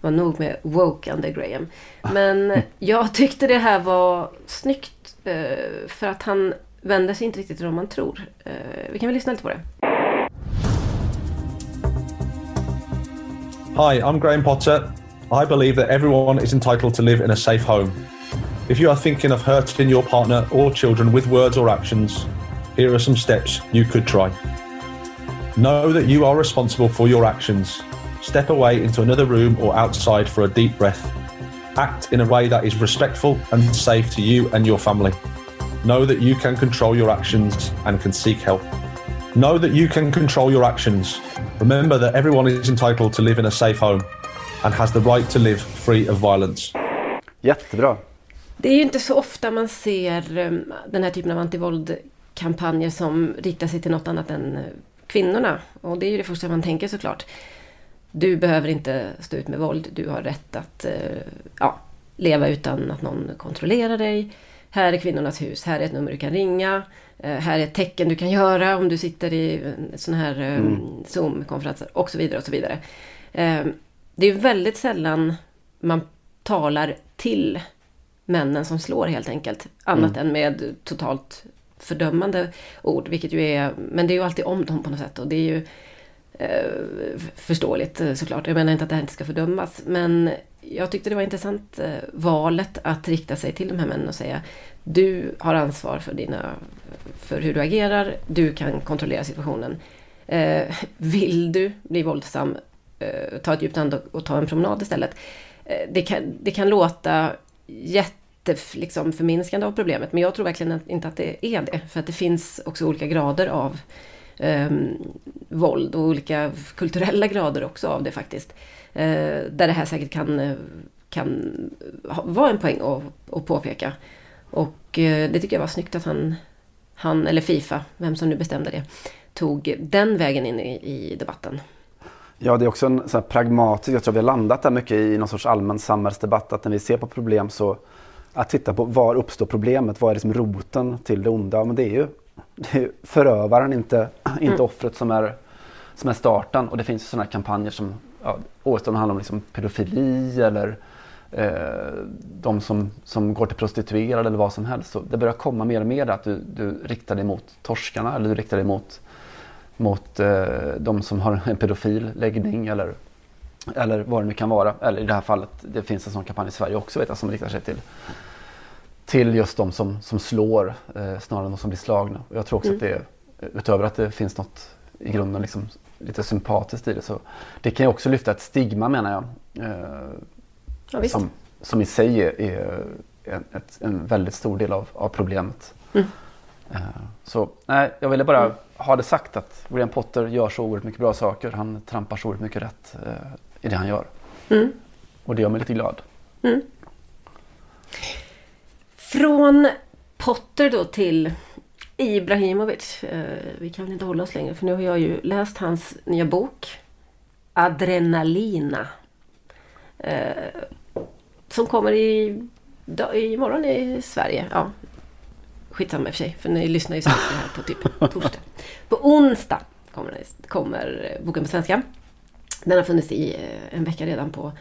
vara nog med woke under Graham, men jag tyckte det här var snyggt eh, för att han vänder sig inte riktigt till vad man tror. Eh, vi kan väl lyssna lite på det. Hi, I'm Graham Potter. I believe that everyone is entitled to live in a safe home. If you are thinking of hurting your partner or children with words or actions, here are some steps you could try. Know that you are responsible for your actions. Step away into another room or outside for a deep breath. Act in a way that is respectful and safe to you and your family. Know that you can control your actions and can seek help. Know that you can control your actions. Remember that everyone is entitled to live in a safe home and has the right to live free of violence. Jättebra. Det är ju inte så ofta man ser den här typen av antivåldkampanjer som riktar sig till något annat än kvinnorna. Och det är ju det första man tänker, såklart. Du behöver inte stå ut med våld. Du har rätt att ja, leva utan att någon kontrollerar dig. Här är kvinnornas hus. Här är ett nummer du kan ringa. Här är ett tecken du kan göra om du sitter i sån här mm. Zoom-konferenser och så vidare och så vidare. Det är ju väldigt sällan man talar till männen som slår, helt enkelt. Annat mm. än med totalt fördömande ord, vilket ju är, men det är ju alltid om dem på något sätt, och det är ju eh, förståeligt såklart. Jag menar inte att det här inte ska fördömas, men jag tyckte det var intressant eh, valet att rikta sig till de här männen och säga, du har ansvar för dina, för hur du agerar, du kan kontrollera situationen. Eh, vill du bli våldsam, eh, ta ett djupt andetag och ta en promenad istället. Eh, det kan, det kan låta jätte liksom, förminskande av problemet, men jag tror verkligen inte att det är det, för att det finns också olika grader av eh, våld och olika kulturella grader också av det faktiskt. Eh, där det här säkert kan, kan ha, vara en poäng att, att påpeka. Och eh, det tycker jag var snyggt att han, han, eller FIFA, vem som nu bestämde det, tog den vägen in i, i debatten. Ja, det är också en sån här pragmatisk, jag tror vi har landat där mycket i någon sorts allmän samhällsdebatt, att när vi ser på problem så att titta på var uppstår problemet, vad är det som roten till det onda? Men det är ju, det är ju förövaren, inte, inte mm. offret som är, som är starten. Och det finns ju sådana här kampanjer som ja, årstående handlar om liksom pedofili eller eh, de som, som går till prostituerade eller vad som helst. Så det börjar komma mer och mer att du, du riktar dig mot torskarna eller du riktar dig mot mot eh, de som har en pedofil läggning eller, eller vad det nu kan vara. Eller i det här fallet, det finns en sån kampanj i Sverige också, vet jag, som riktar sig till, till just de som, som slår eh, snarare än de som blir slagna. Och jag tror också mm. att det, utöver att det finns något i grunden liksom, lite sympatiskt i det, så det kan ju också lyfta ett stigma, menar jag. Eh, ja, som, som i sig är, är en, ett, en väldigt stor del av, av problemet. Mm. Så nej, jag ville bara mm. ha det sagt att Graham Potter gör så oerhört mycket bra saker. Han trampar så oerhört mycket rätt eh, i det han gör. Mm. Och det gör mig lite glad. Mm. Från Potter då till Ibrahimovic. Eh, vi kan väl inte hålla oss längre, för nu har jag ju läst hans nya bok Adrenalina. Eh, som kommer i, imorgon i Sverige, ja. Skitsamma i och för sig, för ni lyssnar ju så mycket här på typ torsdag. På onsdag kommer, kommer boken på svenska. Den har funnits i en vecka redan på,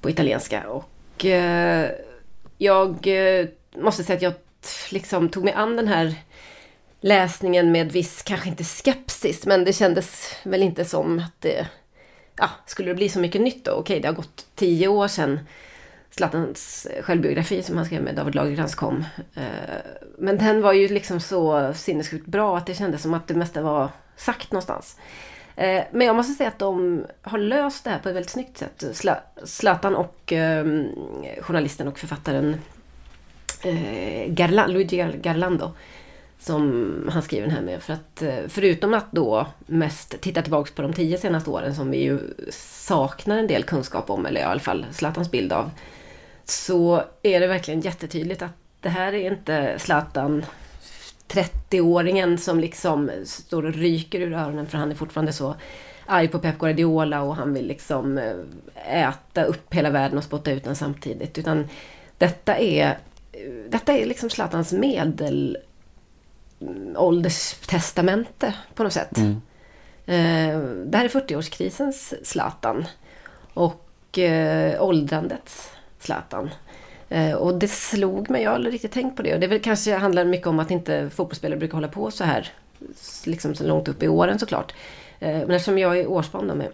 på italienska. Och eh, jag måste säga att jag t- liksom tog mig an den här läsningen med viss, kanske inte skepsis, men det kändes väl inte som att det, ja, skulle det bli så mycket nytt då? Okej, det har gått tio år sedan Zlatans självbiografi som han skrev med David Lagercrantz kom. Men den var ju liksom så sinnessjukt bra att det kändes som att det mesta var sagt någonstans. Men jag måste säga att de har löst det här på ett väldigt snyggt sätt. Zlatan och journalisten och författaren Luigi Garlando, som han skriver den här med. För att förutom att då mest titta tillbaka på de tio senaste åren som vi ju saknar en del kunskap om, eller i alla fall Zlatans bild av, så är det verkligen jättetydligt att det här är inte Zlatan trettio-åringen som liksom står och ryker ur öronen, för han är fortfarande så arg på Pep Guardiola och han vill liksom äta upp hela världen och spotta ut den samtidigt, utan detta är detta är liksom Zlatans medelålderstestamente på något sätt. Mm. Det här är fyrtio-årskrisens Zlatan och åldrandets Zlatan. Och det slog mig, jag har aldrig riktigt tänkt på det. Och det väl kanske handlar mycket om att inte fotbollsspelare brukar hålla på så här liksom så långt upp i åren såklart. Men eftersom jag är årsbarn med,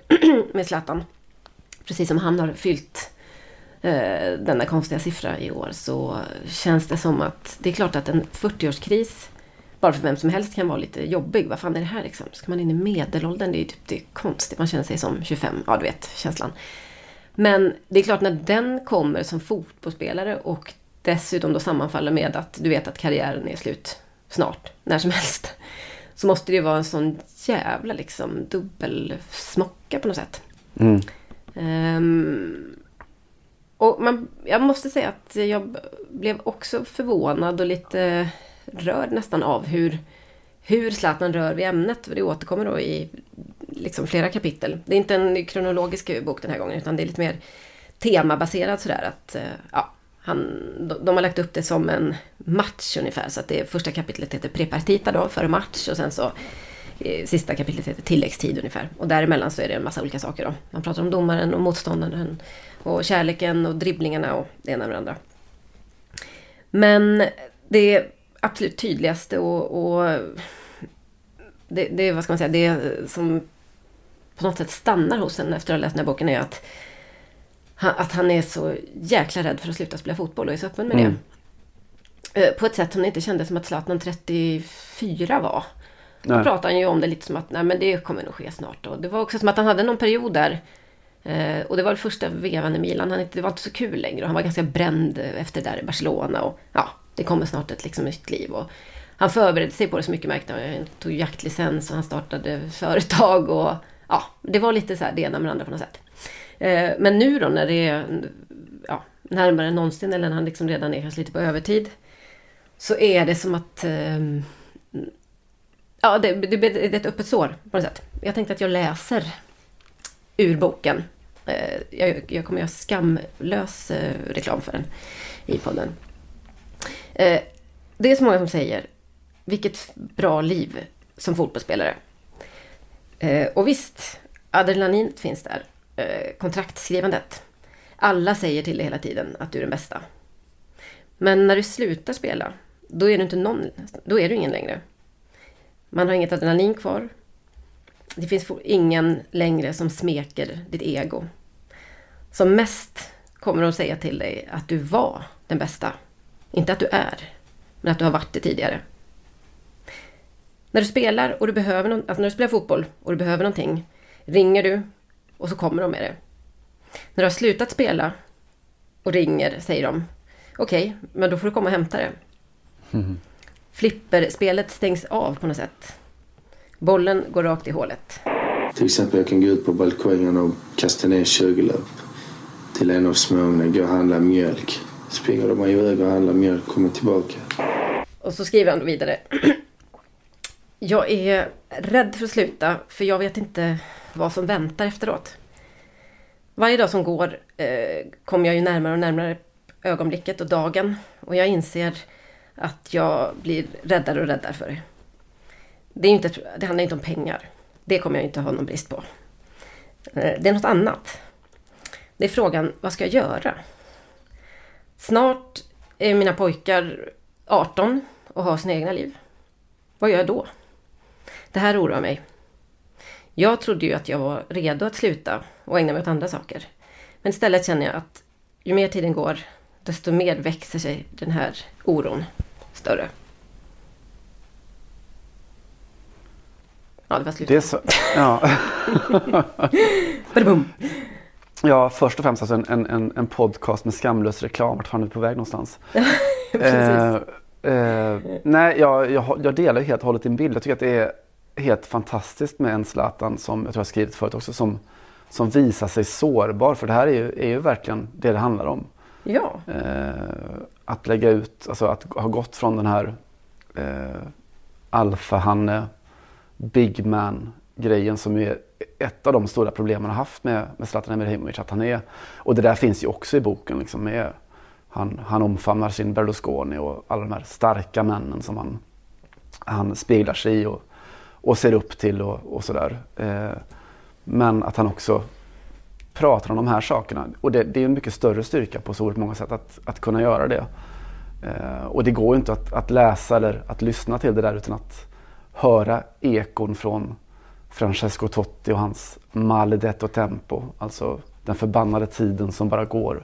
med Zlatan, precis som han har fyllt denna konstiga siffra i år, så känns det som att det är klart att en fyrtio-årskris bara för vem som helst kan vara lite jobbig. Vad fan är det här liksom? Ska man in i medelåldern? Det är ju typ det är konstigt. Man känner sig som tjugofem, ja du vet, känslan. Men det är klart när den kommer som fotbollsspelare och dessutom då sammanfaller med att du vet att karriären är slut snart, när som helst, så måste det ju vara en sån jävla liksom dubbelsmocka på något sätt. Mm. Um, och man, jag måste säga att jag blev också förvånad och lite rörd nästan av hur, hur Zlatan rör vid ämnet. För det återkommer då i liksom flera kapitel. Det är inte en kronologisk bok den här gången, utan det är lite mer temabaserad sådär att ja, han, de har lagt upp det som en match ungefär. Så att det första kapitlet heter prepartita då, före match, och sen så sista kapitlet heter tilläggstid ungefär. Och däremellan så är det en massa olika saker då. Man pratar om domaren och motståndaren och kärleken och dribblingarna och det ena med det andra. Men det absolut tydligaste och, och det, det, vad ska man säga, det som på något sätt stannar hos en efter att ha läst den här boken är att han, att han är så jäkla rädd för att sluta spela fotboll och är så öppen med mm. det. På ett sätt som det inte kändes som att Zlatan trettiofyra var. Nej. Då pratade han ju om det lite som att nej men det kommer nog ske snart. Och det var också som att han hade någon period där, och det var det första vevan i Milan. Han, det var inte så kul längre och han var ganska bränd efter det där i Barcelona och ja, det kommer snart ett liksom nytt liv. Och han förberedde sig på det så mycket, märkte han tog jaktlicens och han startade företag och ja, det var lite så här det ena med det andra på något sätt. Eh, men nu då när det är ja, närmare än någonsin, eller när han liksom redan är lite på övertid, så är det som att eh, ja, det, det, det är ett öppet sår på något sätt. Jag tänkte att jag läser ur boken. Eh, jag, jag kommer göra skamlös eh, reklam för den i podden. Eh, det är så många som säger vilket bra liv som fotbollsspelare. Eh, och visst, adrenalinet finns där. Eh, kontraktskrivandet. Alla säger till dig hela tiden att du är den bästa. Men när du slutar spela, då är du inte någon, då är du ingen längre. Man har inget adrenalin kvar. Det finns ingen längre som smeker ditt ego. Som mest kommer de säga till dig att du var den bästa. Inte att du är, men att du har varit det tidigare. När du spelar och du behöver någon, alltså när du spelar fotboll och du behöver någonting, ringer du och så kommer de med det. När du har slutat spela och ringer, säger de okej, okay, men då får du komma och hämta det. Mm. Flipperspelet stängs av på något sätt. Bollen går rakt i hålet. Till exempel jag kan gå ut på balkongen och kasta ner tjugo löp till en av smågna, gå och handla mjölk. Springer de iväg och handlar mjölk, kommer tillbaka. Och så skriver han vidare. Jag är rädd för att sluta, för jag vet inte vad som väntar efteråt. Varje dag som går eh, kommer jag ju närmare och närmare ögonblicket och dagen. Och jag inser att jag blir räddare och räddare för det. Det, är inte, det handlar inte om pengar. Det kommer jag inte ha någon brist på. Det är något annat. Det är frågan, vad ska jag göra? Snart är mina pojkar arton och har sina egna liv. Vad gör jag då? Det här oroar mig. Jag trodde ju att jag var redo att sluta och ägna mig åt andra saker. Men istället känner jag att ju mer tiden går, desto mer växer sig den här oron större. Ja, det var slut. Det är så, ja. Ja, först och främst alltså en, en, en podcast med skamlös reklam. Vart fan är vi på väg någonstans? eh, eh, nej, jag, jag, jag delar ju helt och hållet din bild. Jag tycker att det är helt fantastiskt med en Zlatan som jag tror jag skrivit förut också, som, som visar sig sårbar. För det här är ju, är ju verkligen det det handlar om. Ja. Eh, att lägga ut, alltså att ha gått från den här eh, alfahanne, big man grejen som är ett av de stora problemen man har haft med, med Zlatan Ibrahimovic, att han är, och det där finns ju också i boken liksom, med, han, han omfamnar sin Berlusconi och alla de här starka männen som han, han speglar sig i och, och ser upp till och, och sådär. Eh, men att han också pratar om de här sakerna, och det, det är en mycket större styrka på så många sätt att, att kunna göra det. Eh, och det går ju inte att, att läsa eller att lyssna till det där utan att höra ekon från Francesco Totti och hans maledetto tempo, alltså den förbannade tiden som bara går,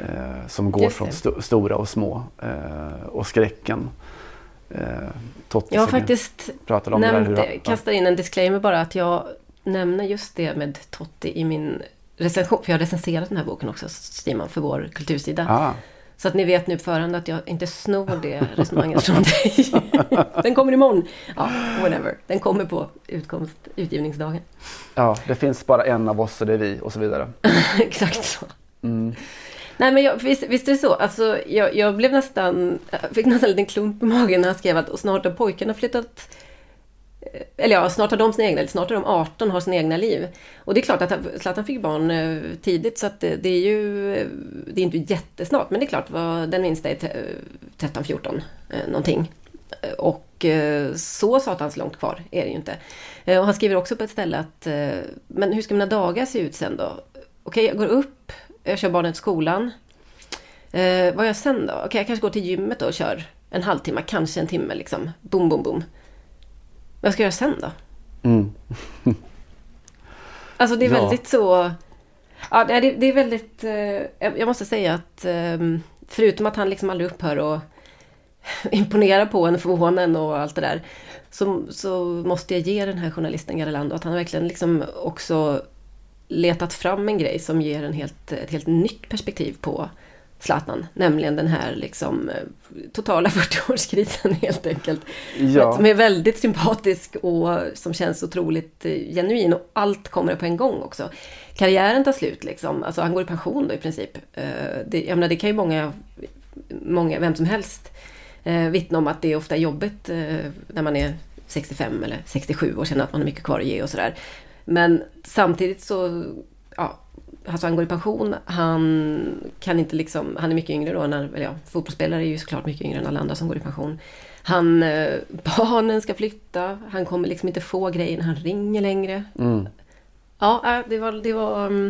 eh, som går från st- stora och små, eh, och skräcken. Eh, Totti jag har faktiskt pratar om nämnt, det där, hur, kastar in en disclaimer bara att jag nämner just det med Totti i min recension, för jag har recenserat den här boken också, Stiman, för vår kultursida. Ah. Så att ni vet nu förhand att jag inte snor det resonemanget från dig. Den kommer imorgon. Ja, whatever. Den kommer på utkomst, utgivningsdagen. Ja, det finns bara en av oss och det är vi och så vidare. Exakt så. Mm. Nej, men jag, visst, visst är det så. Alltså, jag, jag blev nästan, jag fick nästan en liten klump på magen när han skrev att och snart har pojkarna flyttat, eller ja, snart har de sina egna, snart är de arton, har sina egna liv. Och det är klart att Zlatan fick barn tidigt, så att det, det är ju det är inte jättesnart, men det är klart vad den minsta är tretton fjorton någonting. Och så satans långt kvar är det ju inte. Och han skriver också på ett ställe att men hur ska mina dagar se ut sen då? Okej, jag går upp, jag kör barnet till skolan. Eh, vad gör jag sen då? Okej, jag kanske går till gymmet då och kör en halvtimme, kanske en timme liksom. Boom, boom, boom. Vad ska jag göra sen då? Mm. Alltså det är ja. väldigt så... Ja, det, det är väldigt... Eh, jag måste säga att eh, förutom att han liksom aldrig upphör och imponerar på en, förvånar en och allt det där, så, så måste jag ge den här journalisten Garlando att han verkligen liksom också letat fram en grej som ger en helt, ett helt nytt perspektiv på Zlatan, nämligen den här liksom totala fyrtioårskrisen helt enkelt. Ja. Som är väldigt sympatisk och som känns otroligt genuin, och allt kommer på en gång också. Karriären tar slut liksom, alltså han går i pension då i princip. Det, jag menar, det kan ju många, många vem som helst vittna om att det är ofta jobbigt när man är sextiofem eller sextiosju och känner att man har mycket kvar att ge och sådär. Men samtidigt så, ja, alltså han går i pension, han kan inte liksom, han är mycket yngre då, när, eller ja, fotbollsspelare är ju såklart mycket yngre än alla andra som går i pension. Han, barnen ska flytta, han kommer liksom inte få grejen, han ringer längre. Mm. Ja, det var, det var,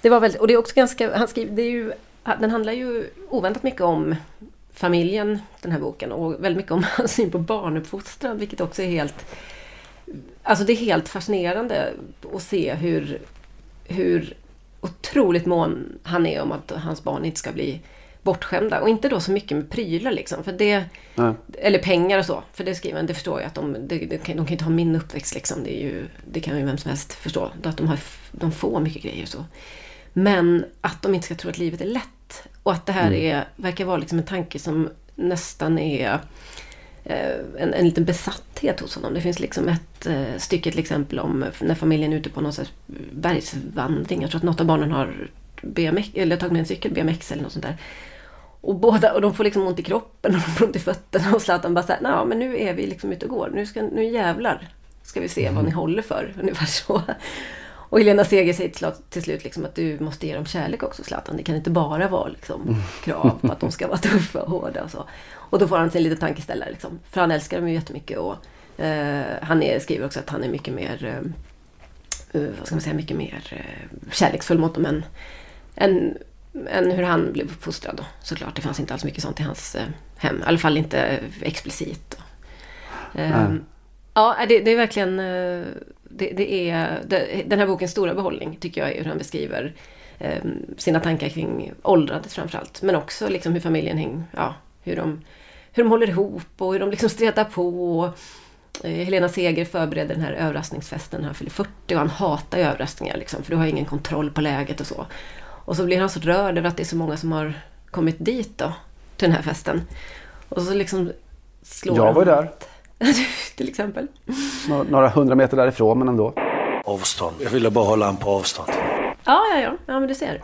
det var väldigt, och det är också ganska, han skriver, det är ju, den handlar ju oväntat mycket om familjen, den här boken, och väldigt mycket om hans syn på barnuppfostran, vilket också är helt, alltså det är helt fascinerande att se hur hur otroligt mån han är om att hans barn inte ska bli bortskämda, och inte då så mycket med prylar liksom, för det, mm. eller pengar och så, för det skriver han, det förstår jag att de, de, de, kan, de kan inte ha min uppväxt liksom, det är ju, det kan ju vem som helst förstå, att de, har, de får mycket grejer och så, men att de inte ska tro att livet är lätt, och att det här mm. är, verkar vara liksom en tanke som nästan är En, en liten besatthet hos honom. Det finns liksom ett eh, stycke till exempel om när familjen är ute på någon slags bergsvandring. Jag tror att något av barnen har B M X, eller tagit med en cykel, B M X eller något sånt där. Och, båda, och de får liksom ont i kroppen och de får ont i fötterna, och Zlatan bara såhär, ja men nu är vi liksom ute och går. Nu, ska, nu jävlar ska vi se mm. vad ni håller för. Ungefär så. Och Helena Seger säger till slut liksom att du måste ge dem kärlek också, Zlatan. Det kan inte bara vara liksom krav på att de ska vara tuffa och hårda och så. Och då får han sig en liten tankeställare liksom. För han älskar dem ju jättemycket, och eh, han är, skriver också att han är mycket mer eh, vad ska man säga, mycket mer eh, kärleksfull mot dem än, än, än hur han blev uppfostrad då. Såklart, det fanns inte alls mycket sånt i hans eh, hem. I alla fall inte explicit. Eh, ja, det, det är verkligen... Eh, Det, det är, det, den här bokens stora behållning tycker jag är hur han beskriver eh, sina tankar kring åldrandet framförallt, men också liksom hur familjen häng, ja, hur, de, hur de håller ihop och hur de liksom stretar på, och eh, Helena Seger förbereder den här överraskningsfesten när han fyller fyrtio, och han hatar överraskningar liksom, för du har ingen kontroll på läget och så, och så blir han så rörd över att det är så många som har kommit dit då, till den här festen, och så liksom slår jag var där. Till exempel. Några, några hundra meter därifrån, men ändå. Avstånd. Jag ville bara hålla en på avstånd. Ja, ja, ja. Ja, men du ser.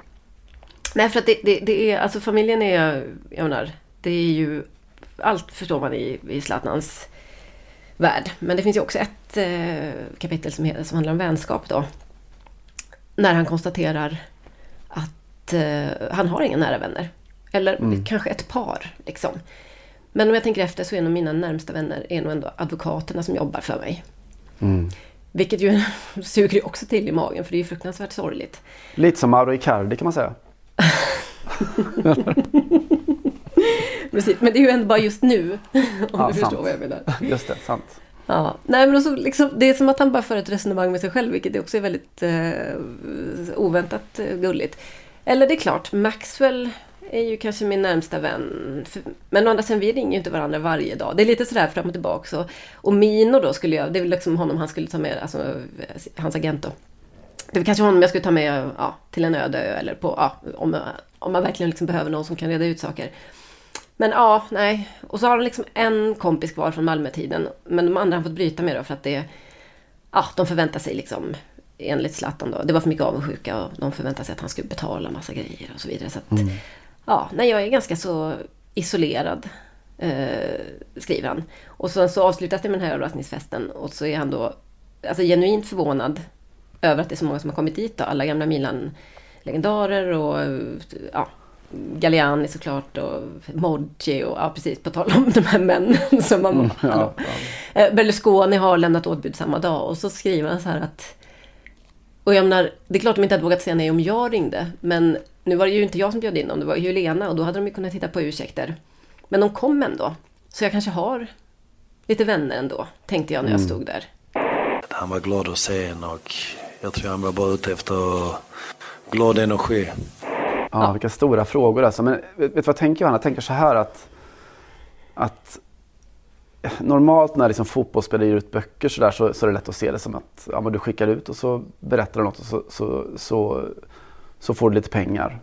Nej, för att det, det, det är... Alltså familjen är... Jag menar, det är ju... Allt förstår man i, i Zlatans värld. Men det finns ju också ett eh, kapitel som, som handlar om vänskap då. När han konstaterar att eh, han har inga nära vänner. Eller mm. kanske ett par, liksom. Men om jag tänker efter så är nog mina närmsta vänner är nog ändå advokaterna som jobbar för mig. Mm. Vilket ju suger ju också till i magen, för det är ju fruktansvärt sorgligt. Lite som Mauro Icardi kan man säga. Precis, men det är ju ändå bara just nu. Om ja, du förstår sant. Vad jag menar. Just det, sant. Ja. Nej, men också, liksom, det är som att han bara för ett resonemang med sig själv, vilket också är väldigt eh, oväntat gulligt. Eller det är klart, Maxwell... är ju kanske min närmsta vän. Men å andra sidan, vi ringer ju inte varandra varje dag. Det är lite sådär fram och tillbaka. Så. Och Mino då skulle jag... Det är väl liksom honom han skulle ta med... Alltså hans agent då. Det var kanske honom jag skulle ta med ja, till en öde ö. Eller på... Ja, om, om man verkligen liksom behöver någon som kan reda ut saker. Men ja, nej. Och så har de liksom en kompis kvar från Malmö-tiden. Men de andra har fått bryta med då. För att det... Ja, de förväntar sig liksom... Enligt Zlatan då. Det var för mycket avundsjuka. Och de förväntar sig att han skulle betala massa grejer och så vidare. Så att... Mm. Ja, nej, jag är ganska så isolerad, eh, skriver han. Och sen så avslutas det med den här överraskningsfesten. Och så är han då alltså, genuint förvånad över att det är så många som har kommit dit. Då. Alla gamla Milan-legendarer och ja, Galliani såklart och Moggi och ja, precis, på tal om de här männen som man mm, ja, ja. Berlusconi har lämnat åtbud samma dag, och så skriver han så här att... Och jag menar, det är klart de inte hade vågat säga nej om jag ringde, men nu var det ju inte jag som bjöd in dem, det var ju Helena, och då hade de ju kunnat titta på ursäkter. Men de kom ändå, så jag kanske har lite vänner ändå, tänkte jag när jag stod där. Han var glad att se en, och jag tror han var bara ute efter glad energi. Ja, ja. Vilka stora frågor alltså. Men vet du vad jag tänker, Johanna? Jag tänker så här att, att normalt när liksom fotbollsspelare ger ut böcker så, där, så, så är det lätt att se det som att ja, men du skickar ut och så berättar du något och så... så, så så får du lite pengar.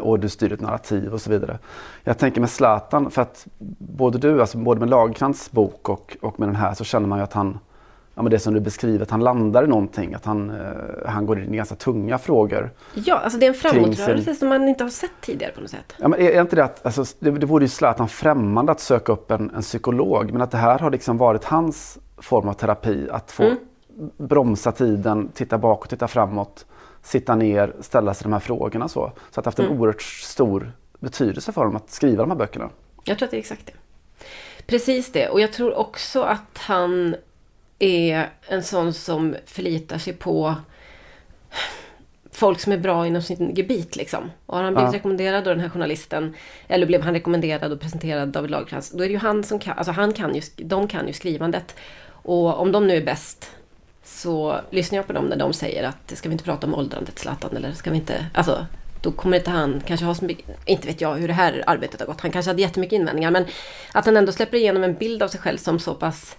och du styr ett narrativ och så vidare. Jag tänker med Zlatan, för att både du, alltså både med Lagercrantz bok och, och med den här, så känner man ju att han, ja, men det som du beskriver, att han landar i någonting, att han, eh, han går in i ganska tunga frågor. Ja, alltså det är en framåtrörelse som man inte har sett tidigare på något sätt. Ja, men är, är inte det att, alltså, det, det vore ju Zlatan främmande att söka upp en, en psykolog, men att det här har liksom varit hans form av terapi, att få mm. bromsa tiden, titta bakåt, titta framåt, sitta ner, ställa sig de här frågorna. Så, så att det har haft en mm. oerhört stor betydelse för honom att skriva de här böckerna. Jag tror att det är exakt det. Precis det, och jag tror också att han är en sån som förlitar sig på folk som är bra inom sin gebit liksom. Och har han blivit ja. rekommenderad av den här journalisten, eller blev han rekommenderad och presenterad av David Lagercrantz, då är det ju han som kan, alltså han kan ju, de kan ju skrivandet. Och om de nu är bäst, så lyssnar jag på dem när de säger att ska vi inte prata om åldrandet Zlatan, eller ska vi inte, alltså då kommer inte han kanske ha så mycket, inte vet jag hur det här arbetet har gått, han kanske hade jättemycket invändningar, men att han ändå släpper igenom en bild av sig själv som så pass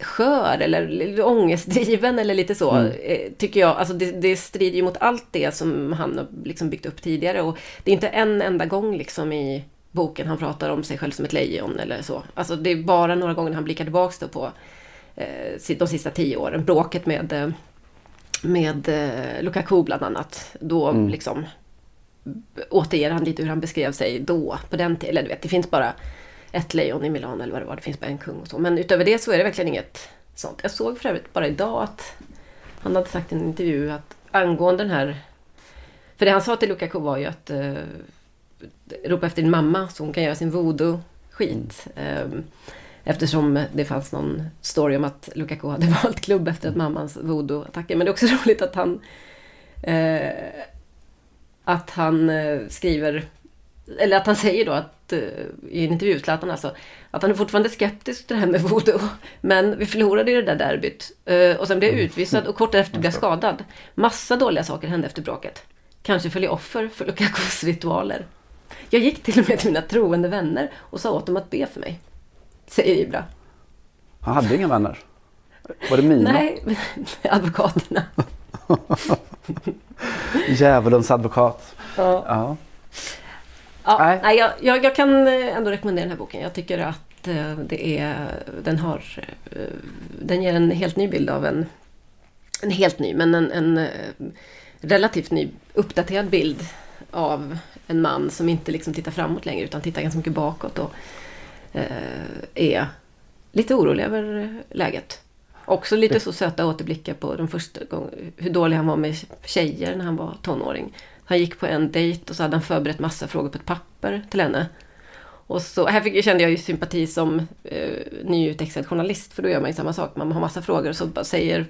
skör eller ångestdriven eller lite så, mm. tycker jag, alltså det, det strider ju mot allt det som han har liksom byggt upp tidigare, och det är inte en enda gång liksom i boken han pratar om sig själv som ett lejon eller så, alltså det är bara några gånger han blickar tillbaks då på eh, de sista tio åren, bråket med med eh, Lukaku bland annat, då mm. liksom återger han lite hur han beskrev sig då på den tiden, eller du vet, det finns bara ett lejon i Milano eller vad det var, det finns bara en kung och så. Men utöver det så är det verkligen inget sånt. Jag såg för övrigt bara idag att han hade sagt i en intervju att angående den här, för det han sa till Lukaku var ju att eh, ropa efter din mamma så hon kan göra sin voodoo-skit. Eh, eftersom det fanns någon story om att Lukaku hade valt klubb efter att mammans voodoo-attacker. Men det är också roligt att han eh, att han eh, skriver, eller att han säger då att i en intervju Zlatan alltså, att han är fortfarande skeptisk till det här med voodoo, men vi förlorade ju det där derbyt och sen blev jag utvisad och kort därefter blev jag skadad. Massa dåliga saker hände efter bråket. Kanske föll jag offer för Lukakus ritualer. Jag gick till och med till mina troende vänner och sa åt dem att be för mig, säger Ibra. Han hade inga vänner. Var det mina? Nej, advokaterna. Djävulens advokat. Ja. Ja. Ja, nej. Nej, jag, jag, jag kan ändå rekommendera den här boken. Jag tycker att eh, det är, den, har, eh, den ger en helt ny bild av en, en helt ny, men en, en eh, relativt ny, uppdaterad bild av en man som inte liksom tittar framåt längre utan tittar ganska mycket bakåt och eh, är lite orolig över läget. Också lite så söta återblickar på de första gången, hur dålig han var med tjejer när han var tonåring. Han gick på en dejt och så hade han förberett massa frågor på ett papper till henne. Och så, här fick, kände jag ju sympati som eh, nyutexad journalist, för då gör man ju samma sak. Man har massa frågor och så bara säger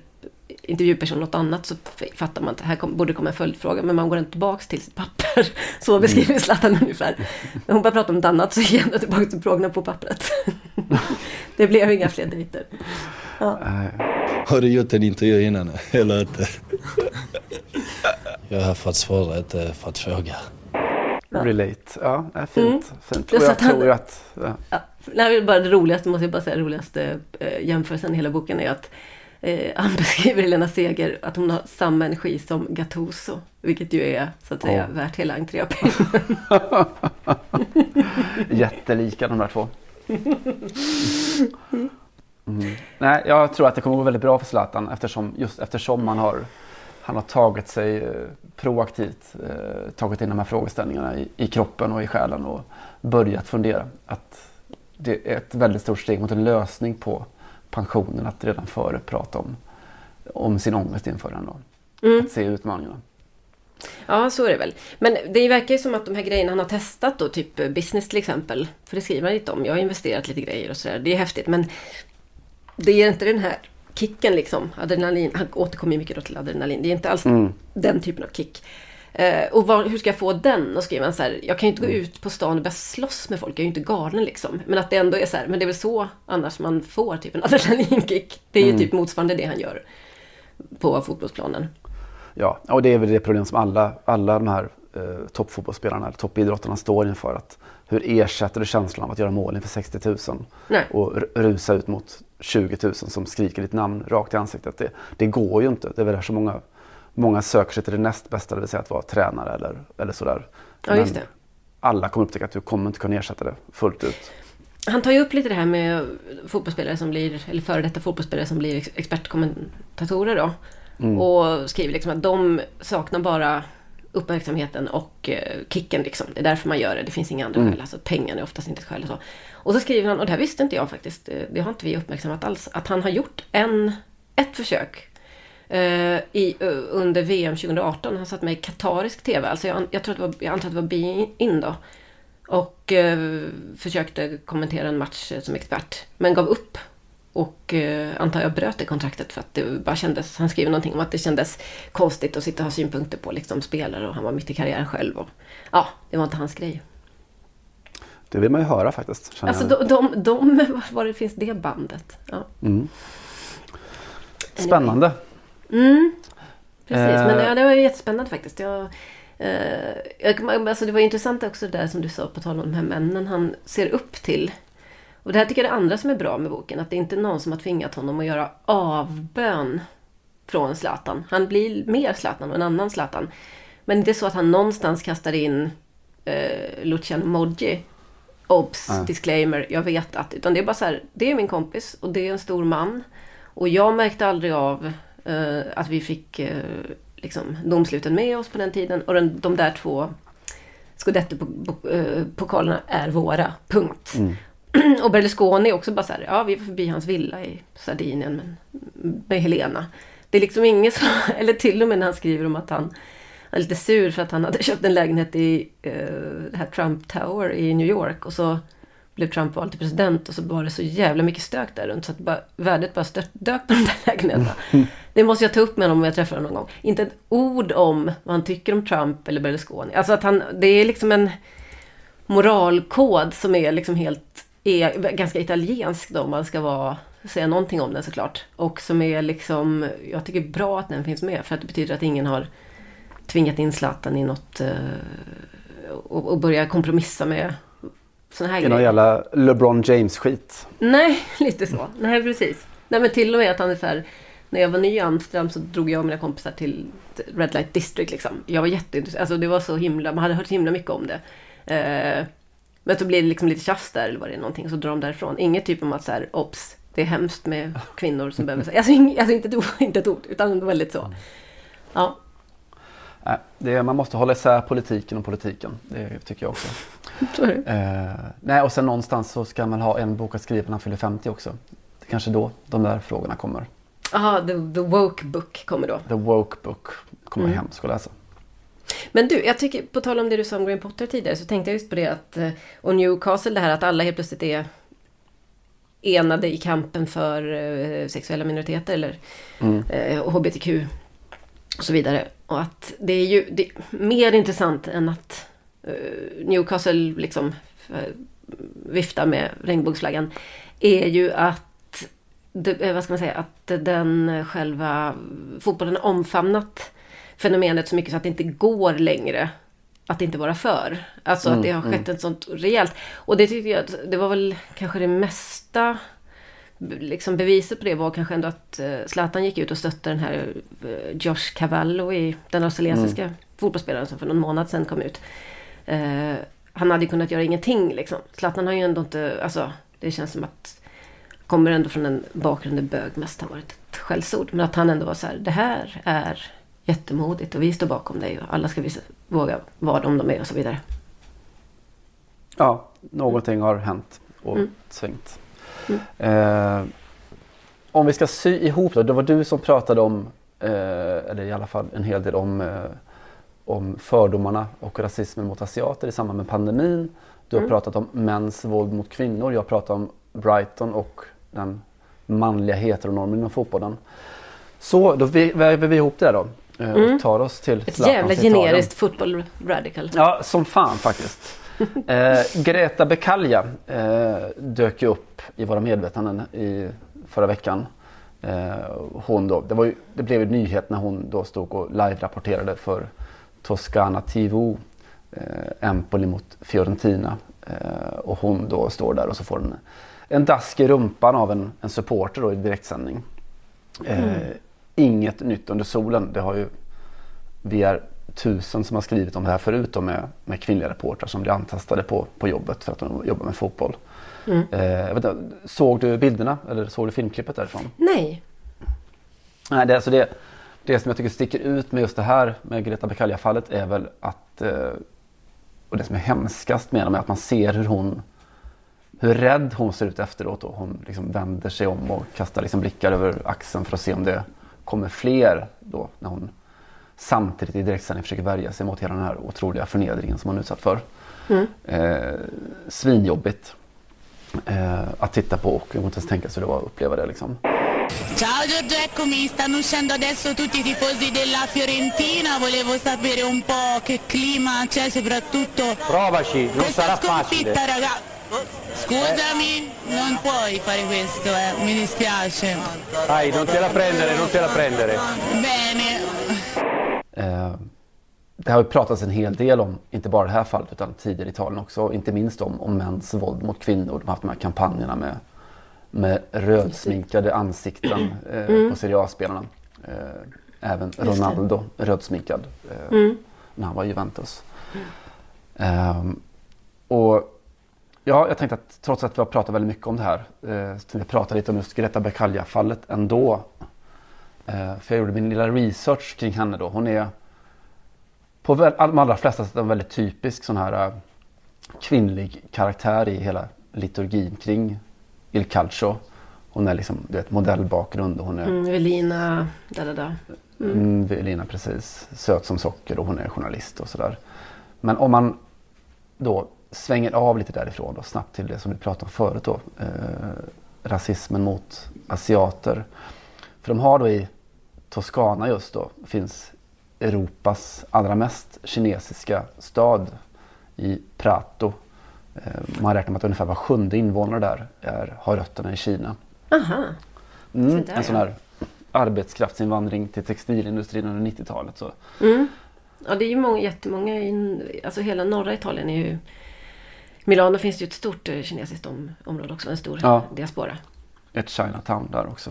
intervjupersonen något annat, så fattar man att här kom, borde komma en följdfråga, men man går inte tillbaka till sitt papper. Så beskriver Zlatan ungefär. När hon bara pratar om något annat så ger hon tillbaka till frågorna på pappret. Det blev inga fler dejter. Ja. Har du gjort en intervju innan eller inte? Jag har fått svaret för att fråga. Ja. Relate, ja, är fint. Mm. fint. Och jag han, tror att... Ja. Ja, det är bara det roligaste, måste jag bara säga, roligaste eh, jämförelsen i hela boken är att eh, han beskriver Helena Seger att hon har samma energi som Gattuso, vilket ju är, så att säga, oh. värt hela entrépengen. Jättelika de där två. Mm. Nej, jag tror att det kommer gå väldigt bra för Zlatan, eftersom, just eftersom man har... Han har tagit sig proaktivt, eh, tagit in de här frågeställningarna i, i kroppen och i själen och börjat fundera. Att det är ett väldigt stort steg mot en lösning på pensionen, att redan före prata om, om sin ångest inför den då. Mm. Att se utmaningarna. Ja, så är det väl. Men det verkar ju som att de här grejerna han har testat då, typ business till exempel, för det skriver han lite om. Jag har investerat lite grejer och sådär. Det är häftigt, men det ger inte den här kicken liksom, adrenalin. Han återkommer mycket då till adrenalin, det är inte alls mm. den typen av kick. Eh, och var, hur ska jag få den? Och skriver han så här, jag kan ju inte mm. gå ut på stan och börja slåss med folk, jag är ju inte galen liksom. Men att det ändå är så här, men det är väl så annars man får typ en adrenalinkick. Det är mm. ju typ motsvarande det han gör på fotbollsplanen. Ja, och det är väl det problem som alla, alla de här eh, toppfotbollsspelarna eller toppidrottarna står inför, att hur ersätter du känslan av att göra mål inför sextio tusen Nej. och r- rusa ut mot tjugo tusen som skriker ditt namn rakt i ansiktet? Det, det går ju inte. Det är väl så många många söker sig till det näst bästa, det vill säga att vara tränare eller, eller sådär. Ja, just det. Men alla kommer upptäcka att du kommer inte kunna ersätta det fullt ut. Han tar ju upp lite det här med fotbollsspelare som blir, eller före detta fotbollsspelare som blir expertkommentatorer då. Mm. Och skriver liksom att de saknar bara uppmärksamheten och kicken liksom. Det är därför man gör det, det finns inga andra mm. skäl. Alltså pengarna är oftast inte ett skäl och så. Och så skriver han, och det här visste inte jag faktiskt, det har inte vi uppmärksammat alls, att han har gjort en, ett försök uh, i, uh, under V M tjugo arton. Han satt med i katarisk tv, alltså jag, jag, tror att det var, jag antar att det var beIN då. Och uh, försökte kommentera en match som expert, men gav upp. Och eh, antar jag bröt det kontraktet för att det bara kändes, han skrev någonting om att det kändes konstigt att sitta och ha synpunkter på liksom spelare, och han var mitt i karriären själv och ja, det var inte hans grej. Det vill man ju höra faktiskt. Alltså de, de, de var det finns det bandet. Ja. Mm. Spännande. Mm. Precis, eh. men det, det var ju jättespännande faktiskt. Jag, eh, jag, alltså det var intressant också det där som du sa på tal om de här männen han ser upp till. Och det här tycker jag är det andra som är bra med boken. Att det är inte någon som har tvingat honom att göra avbön från Zlatan. Han blir mer Zlatan och en annan Zlatan. Men det är så att han någonstans kastar in eh, Luciano Moggi. Obs, mm. disclaimer, jag vet att. Utan det är bara så här, det är min kompis och det är en stor man. Och jag märkte aldrig av eh, att vi fick eh, liksom, domsluten med oss på den tiden. Och den, de där två Scudetto-pokalerna är våra, punkt. Mm. Och Berlusconi också bara så här, ja vi var förbi hans villa i Sardinien men med Helena. Det är liksom inget så, eller till och med när han skriver om att han är lite sur för att han hade köpt en lägenhet i uh, det här Trump Tower i New York och så blev Trump vald till president och så var det så jävla mycket stök där runt så att bara, värdet bara stört, dök på de där lägenheterna. Det måste jag ta upp med honom om jag träffar honom någon gång. Inte ett ord om vad han tycker om Trump eller Berlusconi. Alltså att han, det är liksom en moralkod som är liksom helt är ganska italiensk då, om man ska vara, säga någonting om den såklart. Och som är liksom, jag tycker bra att den finns med för att det betyder att ingen har tvingat in Zlatan i något eh, och, och börja kompromissa med sån här grejer. Det är någon jävla LeBron James-skit. Nej, lite så. Nej, precis. Nej, men till och med att han är så här, när jag var ny i Amsterdam så drog jag och mina kompisar till Red Light District liksom. Jag var jätteintresserad, alltså det var så himla, man hade hört himla mycket om det. Eh, Men så blir det liksom lite tjafs där eller vad det är någonting. Så drar de därifrån. Inget typ om att så här, ops, det är hemskt med kvinnor som behöver sig. Alltså, ing, alltså inte, ett ord, inte ett ord, utan det var lite så. Ja. Nej, det är, man måste hålla isär politiken och politiken. Det tycker jag också. Sorry. Eh, nej, och sen någonstans så ska man ha en bok att skriva när han fyller femtio också. Det är kanske då de där frågorna kommer. Aha, the, the woke book kommer då. The woke book kommer mm. hem, ska läsa. Men du, jag tycker, på tal om det du sa om Graham Potter tidigare så tänkte jag just på det att, och Newcastle, det här att alla helt plötsligt är enade i kampen för sexuella minoriteter eller mm. och H B T Q och så vidare. Och att det är ju det är mer intressant än att Newcastle liksom viftar med regnbågsflaggan är ju att det, vad ska man säga, att den själva fotbollen har omfamnat fenomenet så mycket så att det inte går längre att inte vara för. Alltså mm, att det har skett mm. ett sånt rejält. Och det tycker jag att det var väl kanske det mesta liksom beviset på det var kanske ändå att Zlatan gick ut och stötte den här Josh Cavallo i den australiensiska mm. fotbollsspelaren som för någon månad sedan kom ut. Eh, han hade ju kunnat göra ingenting liksom. Zlatan har ju ändå inte, alltså det känns som att kommer ändå från en bakgrund där bög mest har varit ett skällsord. Men att han ändå var så här, det här är jättemodigt och vi står bakom dig och alla ska visa, våga vad om de är och så vidare. Ja, någonting har hänt och mm. svängt. Mm. Eh, om vi ska sy ihop då, det var du som pratade om eh, eller i alla fall en hel del om, eh, om fördomarna och rasismen mot asiater i samband med pandemin. Du har mm. pratat om mäns våld mot kvinnor. Jag pratade om Brighton och den manliga heteronormen inom fotbollen. Så då väver vi ihop det där då. Mm. Och tar oss till ett jävla generiskt football radical. Ja, som fan faktiskt. eh, Greta Becaglia eh, dök ju upp i våra medvetanden i förra veckan. Eh, hon då, det, var ju, det blev ju nyhet när hon då stod och live-rapporterade för Toscana T V, eh, Empoli mot Fiorentina. Eh, och hon då står där och så får hon en, en dask i rumpan av en, en supporter då i direktsändning. Eh, mm. Inget nytt under solen. Det har ju det är tusen som har skrivit om det här förut med, med kvinnliga reportrar som blir antastade på, på jobbet för att de jobbar med fotboll. Mm. Eh, jag vet inte, såg du bilderna eller såg du filmklippet därifrån? Nej. Nej, det, alltså det, det som jag tycker sticker ut med just det här med Greta Beccaria-fallet är väl att, eh, och det som är hemskast med dem är att man ser hur hon, hur rädd hon ser ut efteråt, och hon liksom vänder sig om och kastar liksom blickar över axeln för att se om det kommer fler då, när hon samtidigt i direktsändning försöker värja sig mot hela den här otroliga förnedringen som hon är utsatt för. Mm. Eh, svinjobbigt eh, att titta på, och jag måste ens tänka så det var att uppleva det liksom. Ciao Giorgio, eccomi, stanno uscendo adesso tutti i tifosi della Fiorentina, volevo sapere un po' che clima c'è soprattutto. Provaci, non sarà facile. Raga... Scusami, eh. non puoi fare questo, eh. Mi dispiace. Dai, non te la prendere, non te la prendere. Bene. Eh, det har ju pratats en hel del om, inte bara det här fallet utan tidigare i talen också, inte minst om, om mäns våld mot kvinnor. De har haft de här kampanjerna med med rödsminkade ansikten eh, mm. på Serie A-spelarna. Eh, även Ronaldo rödsminkad eh, mm. när han var i Juventus. Mm. Eh, och ja, jag tänkte att trots att vi har pratat väldigt mycket om det här eh, så vi pratade lite om just Greta Beccaria-fallet ändå. Eh, för jag gjorde min lilla research kring henne då. Hon är på väl, all, de allra flesta sätt en väldigt typisk sån här eh, kvinnlig karaktär i hela liturgin kring Il Calcio. Hon är liksom, du vet, modellbakgrund. Hon är... Mm, Velina, da, da, da. Mm. Mm, Velina, precis. Söt som socker, och hon är journalist och sådär. Men om man då svänger av lite därifrån då, snabbt till det som vi pratade om förut då. Eh, rasismen mot asiater. För de har då i Toscana just då, finns Europas allra mest kinesiska stad i Prato. Man räknar med att ungefär var sjunde invånare där är, har rötterna i Kina. Aha. Mm, så där, en sån här arbetskraftsinvandring till textilindustrin under nittiotalet. Så. Mm. Ja, det är ju många, jättemånga, in, alltså hela norra Italien är ju... Milano finns ju ett stort kinesiskt om, område också, en stor ja, diaspora. Ett Chinatown där också.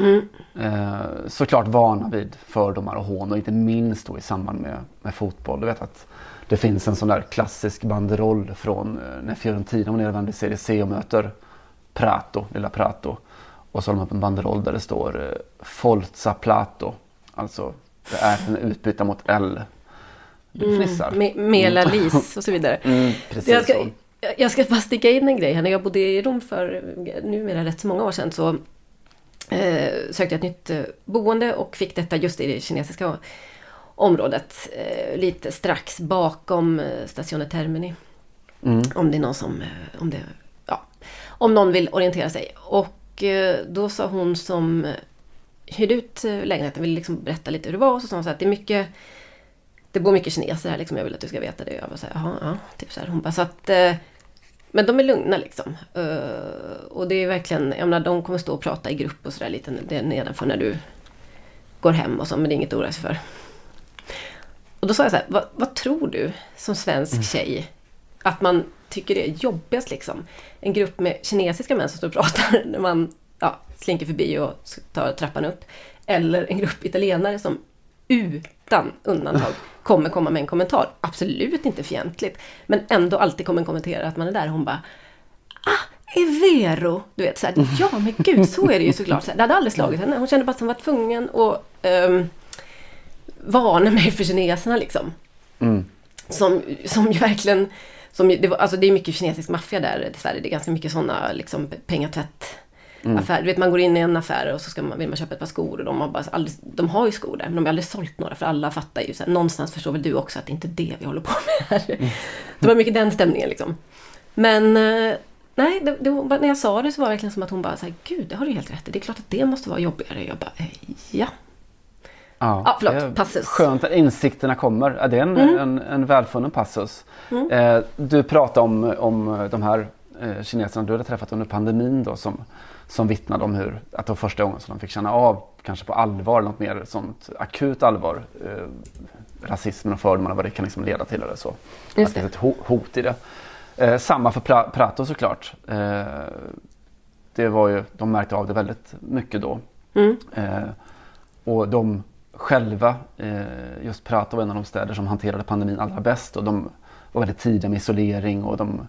Mm. Eh, såklart vana vid fördomar och hån, och inte minst då i samband med, med fotboll. Du vet att det finns en sån där klassisk banderoll från när Fiorentina var nere i Serie C och möter Prato, lilla Prato. Och så har de upp en banderoll där det står Forza Prato. Alltså det är en utbyte mot L. Du fnissar. Mm, me- Melalis och så vidare. Mm, precis jag, ska, så. jag ska bara sticka in en grej här. När jag bodde i Rom för numera rätt så många år sedan så eh, sökte jag ett nytt boende och fick detta just i det kinesiska området, eh, lite strax bakom eh, Stazione Termini. Mm. Om det är någon som om det ja, om någon vill orientera sig. Och eh, då sa hon som hyrde ut lägenheten, ville liksom berätta lite hur det var, och så sa hon så att det är mycket det bor mycket kineser här liksom, jag vill att du ska veta det. Jag bara så här, jaha, ja, typ så här. Hon bara så att eh, men de är lugna liksom. Uh, och det är verkligen, jag menar, de kommer stå och prata i grupp och så där lite där nedanför när du går hem och så, men det är inget att oroa sig för. Och då sa jag så här, vad, vad tror du som svensk tjej att man tycker det är jobbigast liksom? En grupp med kinesiska män som står och pratar när man ja, slinker förbi och tar trappan upp. Eller en grupp italienare som utan undantag kommer komma med en kommentar. Absolut inte fientligt, men ändå alltid kommer kommentera att man är där. Hon bara, ah, är vero? Du vet, så här, ja men gud, så är det ju såklart. Så här, det hade aldrig slagit henne. Hon kände bara att hon var tvungen och... Um, varna mig för kineserna liksom. Mm. Som, som ju verkligen som, det, var, alltså det är mycket kinesisk maffia där dessvärre. Det är ganska mycket sådana liksom, pengatvätt affärer. Mm. Du vet, man går in i en affär och så ska man, vill man köpa ett par skor, och de har, bara, aldrig, de har ju skor där, men de har aldrig sålt några, för alla fattar ju så här, någonstans förstår väl du också att det är inte det vi håller på med här. Mm. Det var mycket den stämningen liksom. Men nej, det, det, när jag sa det så var det verkligen som att hon bara så här, gud, det har du helt rätt i. Det är klart att det måste vara jobbigare. Jag bara, ja. Ja, ah, förlåt, passus. Skönt att insikterna kommer. Det är en, mm. en, en välfunnen passus. Mm. Eh, du pratade om, om de här eh, kineserna du hade träffat under pandemin då, som, som vittnade om hur att det var första gången som de fick känna av, kanske på allvar, något mer sånt akut allvar, eh, rasismen och fördomarna, vad det kan liksom leda till eller så. Just att det är ett ho- hot i det. Eh, samma för pra- Prato såklart. Eh, det var ju, de märkte av det väldigt mycket då. Mm. Eh, och de själva, eh, just Prato var en av de städer som hanterade pandemin allra bäst, och de var väldigt tidiga med isolering, och de,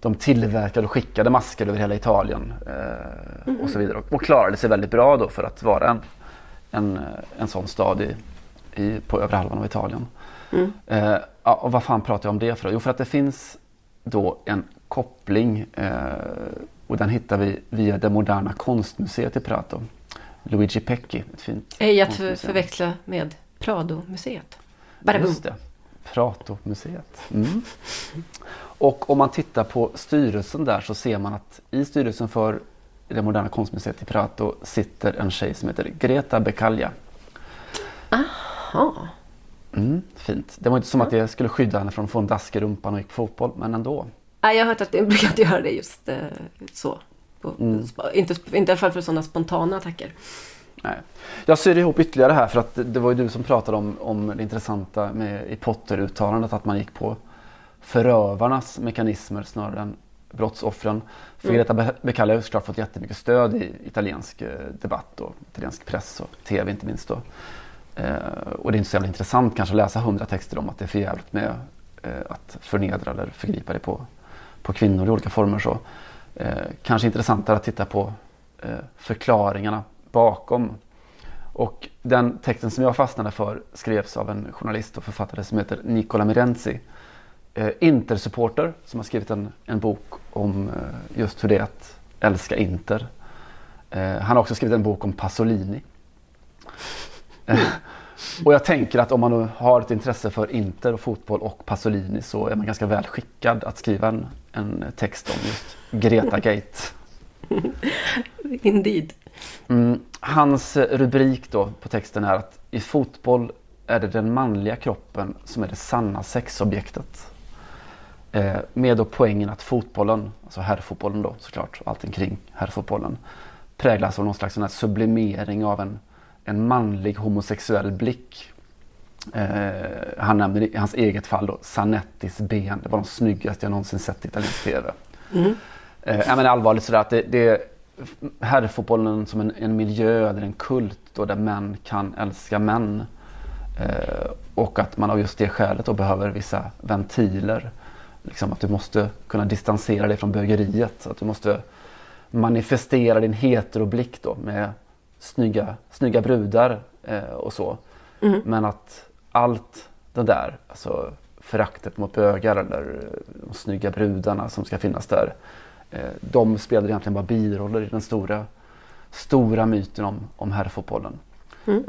de tillverkade och skickade masker över hela Italien eh, mm-hmm. och så vidare, och, och klarade sig väldigt bra då för att vara en, en, en sån stad i, i, på övre halvan av Italien. Mm. Eh, och vad fan pratar jag om det för? Jo, för att det finns då en koppling eh, och den hittar vi via det moderna konstmuseet i Prato. Luigi Pecchi, ett fint Ej att förväxla med Prado-museet. Bara just det, Prato-museet. Mm. Och om man tittar på styrelsen där så ser man att i styrelsen för det moderna konstmuseet i Prato sitter en tjej som heter Greta Beccalia. Aha. Mm, fint. Det var inte som att jag skulle skydda henne från att få en dask i rumpan och gick på fotboll, men ändå. Nej, jag har hört att det brukar inte göra det just eh, så. På, mm. inte, inte i alla fall för sådana spontana attacker. Nej. Jag syr ihop ytterligare här, för att det, det var ju du som pratade om, om det intressanta med, i Potter-uttalandet, att man gick på förövarnas mekanismer snarare än brottsoffren. För mm. Greta Beccalia har såklart fått jättemycket stöd i italiensk debatt och italiensk press och tv inte minst då. Eh, och det är inte så jävla intressant kanske att läsa hundra texter om att det är för jävligt med eh, att förnedra eller förgripa det på, på kvinnor i olika former så. Eh, kanske intressantare att titta på eh, förklaringarna bakom. Och den texten som jag fastnade för skrevs av en journalist och författare som heter Nicola Mirenzi, eh, Inter-supporter, som har skrivit en, en bok om eh, just hur det är att älska Inter. Eh, han har också skrivit en bok om Pasolini. Eh, och jag tänker att om man nu har ett intresse för Inter och fotboll och Pasolini så är man ganska väl skickad att skriva en, en text om just Greta Gate. Indeed. Mm, hans rubrik då på texten är att i fotboll är det den manliga kroppen som är det sanna sexobjektet. Eh, med då poängen att fotbollen, alltså herrfotbollen då såklart, allting kring herrfotbollen, präglas av någon slags sån här sublimering av en, en manlig homosexuell blick. Eh, han nämnde i hans eget fall då Zanettis ben, det var de snyggaste jag någonsin sett i italiensk tv. Mm. Eh, men allvarligt sådär att det, det är herrfotbollen som en, en miljö eller en kult då, där män kan älska män, eh, och att man av just det skälet då behöver vissa ventiler, liksom att du måste kunna distansera dig från bögeriet, att du måste manifestera din heteroblick då med snygga, snygga brudar eh, och så, mm. men att allt det där, alltså föraktet mot bögar eller de snygga brudarna som ska finnas där, de spelar egentligen bara biroller i den stora, stora myten om, om herrfotbollen. Mm.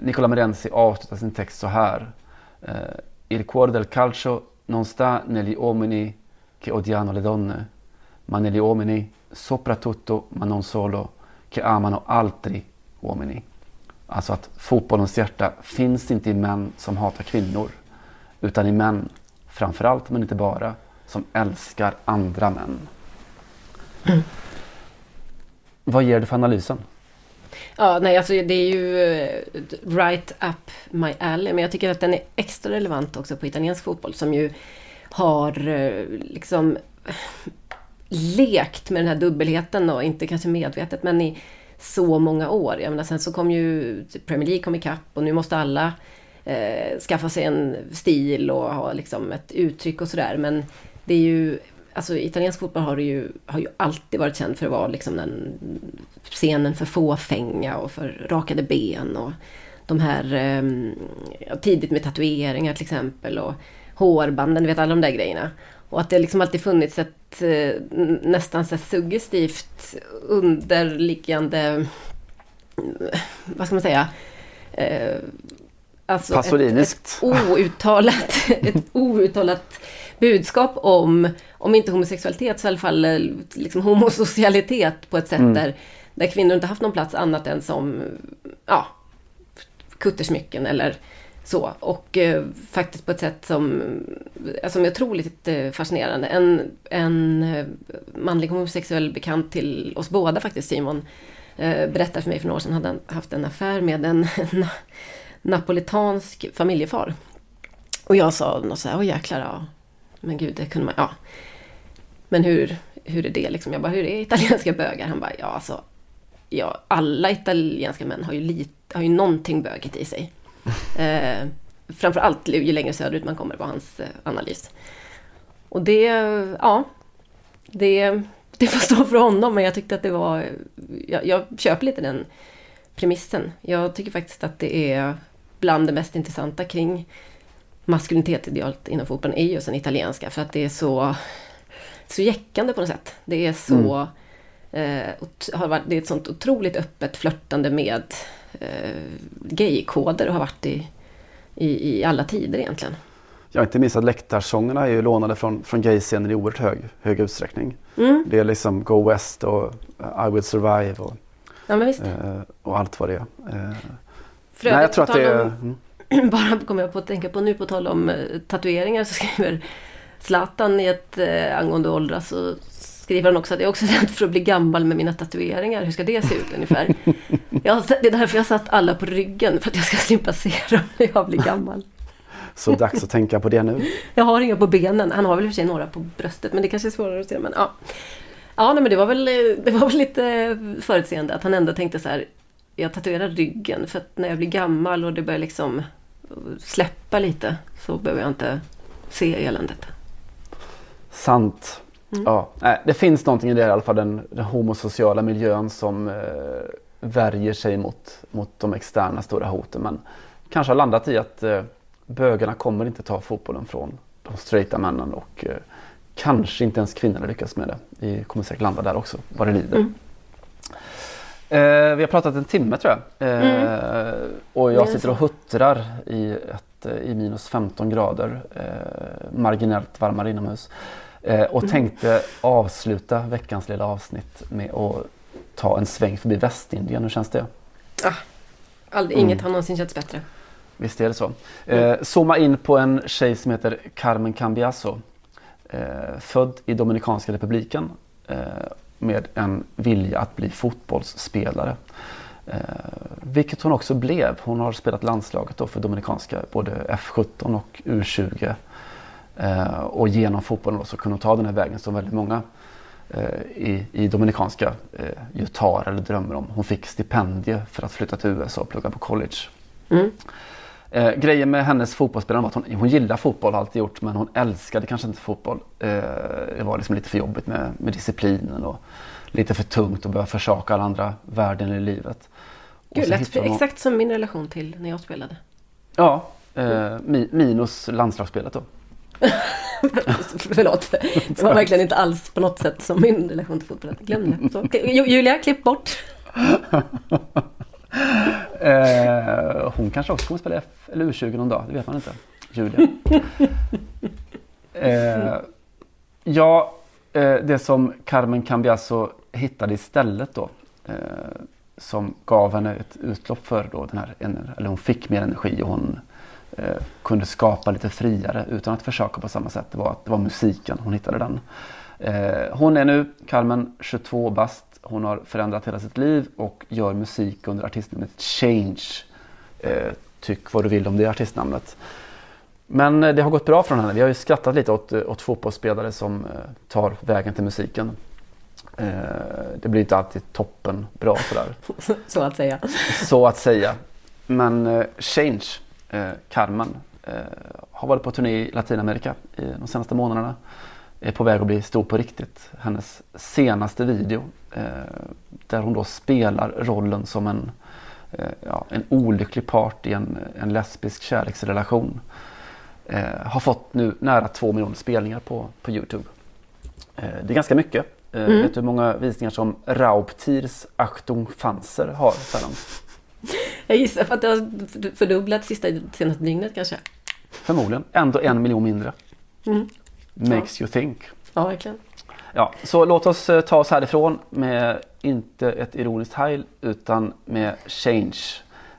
Nicola Mirenzi avslutar sin text så här: Il cuore del calcio non sta negli uomini che odiano le donne, ma negli uomini soprattutto, ma non solo, che amano altri uomini. Alltså att fotbollens hjärta finns inte i män som hatar kvinnor, utan i män, framförallt men inte bara, som älskar andra män. Mm. Vad ger du för analysen? Ja, nej, alltså det är ju right up my alley, men jag tycker att den är extra relevant också på italiensk fotboll, som ju har liksom lekt med den här dubbelheten och inte kanske medvetet, men i så många år. Jag menar, sen så kom ju Premier League kom i kapp och nu måste alla eh, skaffa sig en stil och ha liksom ett uttryck och sådär, men det är ju alltså, italiensk fotboll har ju, har ju alltid varit känd för att vara liksom den scenen för fåfänga och för rakade ben och de här eh, tidigt med tatueringar till exempel och hårbanden, du vet, alla de där grejerna. Och att det liksom alltid funnits ett eh, nästan så suggestivt underliggande, vad ska man säga, eh, alltså Pasoliniskt. Ett, ett outtalat ett outtalat budskap om, om inte homosexualitet så i alla fall liksom homosocialitet på ett sätt mm. där, där kvinnor inte haft någon plats annat än som ja, kuttersmycken eller så. Och eh, faktiskt på ett sätt som, som är otroligt eh, fascinerande. En, en manlig homosexuell bekant till oss båda faktiskt, Simon, eh, berättade för mig för några år sedan hade han haft en affär med en na- napolitansk familjefar. Och jag sa något så här, åh jäklar, ja. Men gud, det kunde man, ja. Men hur, hur är det liksom? Jag bara, hur är italienska bögar? Han bara, ja alltså, ja, alla italienska män har ju, lit, har ju någonting bögigt i sig. Eh, framförallt ju längre söderut man kommer, var hans eh, analys. Och det, ja, det, det får stå för honom, men jag tyckte att det var, jag, jag köper lite den premissen. Jag tycker faktiskt att det är bland det mest intressanta kring maskulinitetidealet inom fotbollen är just den italienska, för att det är så, så jäckande på något sätt. Det är så, mm. eh, det är ett sånt otroligt öppet flörtande med eh, gay-koder och har varit i, i, i alla tider egentligen. Jag har inte minst att läktarsångerna är ju lånade från, från gay-scener i oerhört hög, hög utsträckning. Mm. Det är liksom Go West och I Will Survive och, ja, men visst. Eh, och allt vad det är. Eh, Frödigt, nej, jag tror att det är... Om, mm. Bara kommer jag på att tänka på nu på tal om tatueringar, så skriver Zlatan i ett eh, angående åldrar, så skriver han också att jag är också rädd för att bli gammal med mina tatueringar. Hur ska det se ut ungefär? jag, det är därför jag satt alla på ryggen, för att jag ska slippa se dem när jag blir gammal. Så dags att tänka på det nu. Jag har inga på benen. Han har väl i och för sig några på bröstet, men det kanske är svårare att se. Men ja, ja nej, men det var väl det var väl lite förutseende att han ändå tänkte så här: jag tatuerar ryggen för att när jag blir gammal och det börjar liksom släppa lite, så behöver jag inte se eländet. Sant. Mm. Ja, det finns någonting i det här, i alla fall den, den homosociala miljön som eh, värjer sig mot, mot de externa stora hoten, men kanske har landat i att eh, bögarna kommer inte ta fotbollen från de straighta männen, och eh, kanske inte ens kvinnorna lyckas med det. Vi kommer säkert landa där också, vad det lider. Mm. Eh, vi har pratat en timme, tror jag. Eh, mm. Och jag sitter och huttrar i, ett, i minus femton grader, eh, marginellt varmare inomhus. Eh, och mm. tänkte avsluta veckans lilla avsnitt med att ta en sväng förbi Västindien. Hur känns det? Ah, aldrig, mm. Inget har någonsin känts bättre. Visst är det så. Eh, zooma in på en tjej som heter Carmen Cambiasso. Eh, född i Dominikanska republiken. Eh, med en vilja att bli fotbollsspelare. Eh, vilket hon också blev. Hon har spelat landslaget då för Dominikanska, både F sjutton och U tjugo. Eh, och genom fotbollen då så kunde hon ta den här vägen som väldigt många eh, i, i Dominikanska eh, tar eller drömmer om. Hon fick stipendier för att flytta till U S A och plugga på college. Mm. Eh, grejen med hennes fotbollsspelare var att hon, hon gillade fotboll, alltid gjort, men hon älskade kanske inte fotboll. Eh, det var liksom lite för jobbigt med, med disciplinen och lite för tungt att börja försaka alla andra värden i livet. Gud, lätt, hon... exakt som min relation till när jag spelade. Ja, eh, mi, minus landslagsspelet då. Förlåt, det var verkligen inte alls på något sätt som min relation till fotboll. Glöm det. Så, Julia, klipp bort. Eh, hon kanske också kommer spela F eller U tjugo någon dag, det vet man inte. Julia. Eh, ja, eh, det som Carmen Cambiasso hittade istället då, eh, som gav henne ett utlopp för då den här, eller hon fick mer energi och hon eh, kunde skapa lite friare utan att försöka på samma sätt. Det var, det var musiken, hon hittade den. Eh, hon är nu, Carmen, tjugotvå bast. Hon har förändrat hela sitt liv och gör musik under artistnamnet Change. Eh, tyck vad du vill om det artistnamnet. Men det har gått bra från henne. Vi har ju skrattat lite åt, åt fotbollsspelare som tar vägen till musiken. Eh, det blir inte alltid toppen bra sådär. Så att säga. Så att säga. Men eh, Change, eh, Carmen, eh, har varit på turné i Latinamerika i de senaste månaderna. Är på väg att bli stor på riktigt. Hennes senaste video eh, där hon då spelar rollen som en, eh, ja, en olycklig part i en, en lesbisk kärleksrelation eh, har fått nu nära två miljoner spelningar på, på YouTube. Eh, det är ganska mycket. Eh, mm. Vet du hur många visningar som Raubtiers Achtung Fanzer har? Sedan? Jag gissar för att det har fördubblat sista, senaste dygnet kanske. Förmodligen. Ändå en miljon mindre. Mm. Makes ja. You think. Ja, verkligen. Ja, så låt oss ta oss härifrån med inte ett ironiskt heil utan med Change.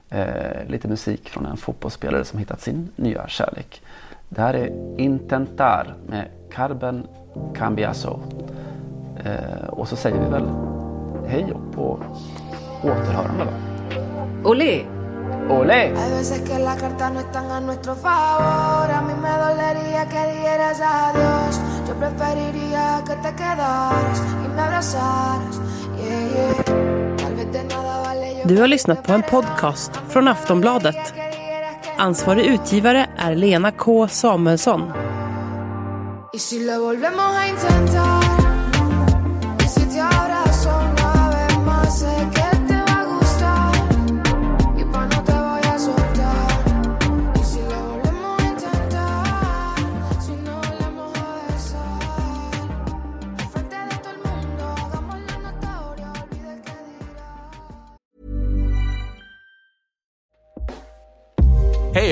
Eh, lite musik från en fotbollsspelare som hittat sin nya kärlek. Det här är Intentar med Carmen Cambiasso. Eh, och så säger vi väl hej och på återhörande då. Olé! Olé. Hay veces que las cartas no están a nuestro favor. A mí me dolería que dieras adiós. Yo preferiría que te quedaras y me abrazaras. Yeah, yeah. Tal vez de nada vale yo. Du har lyssnat på en podcast från Aftonbladet. Ansvarig utgivare är Lena K. Samuelsson. Hey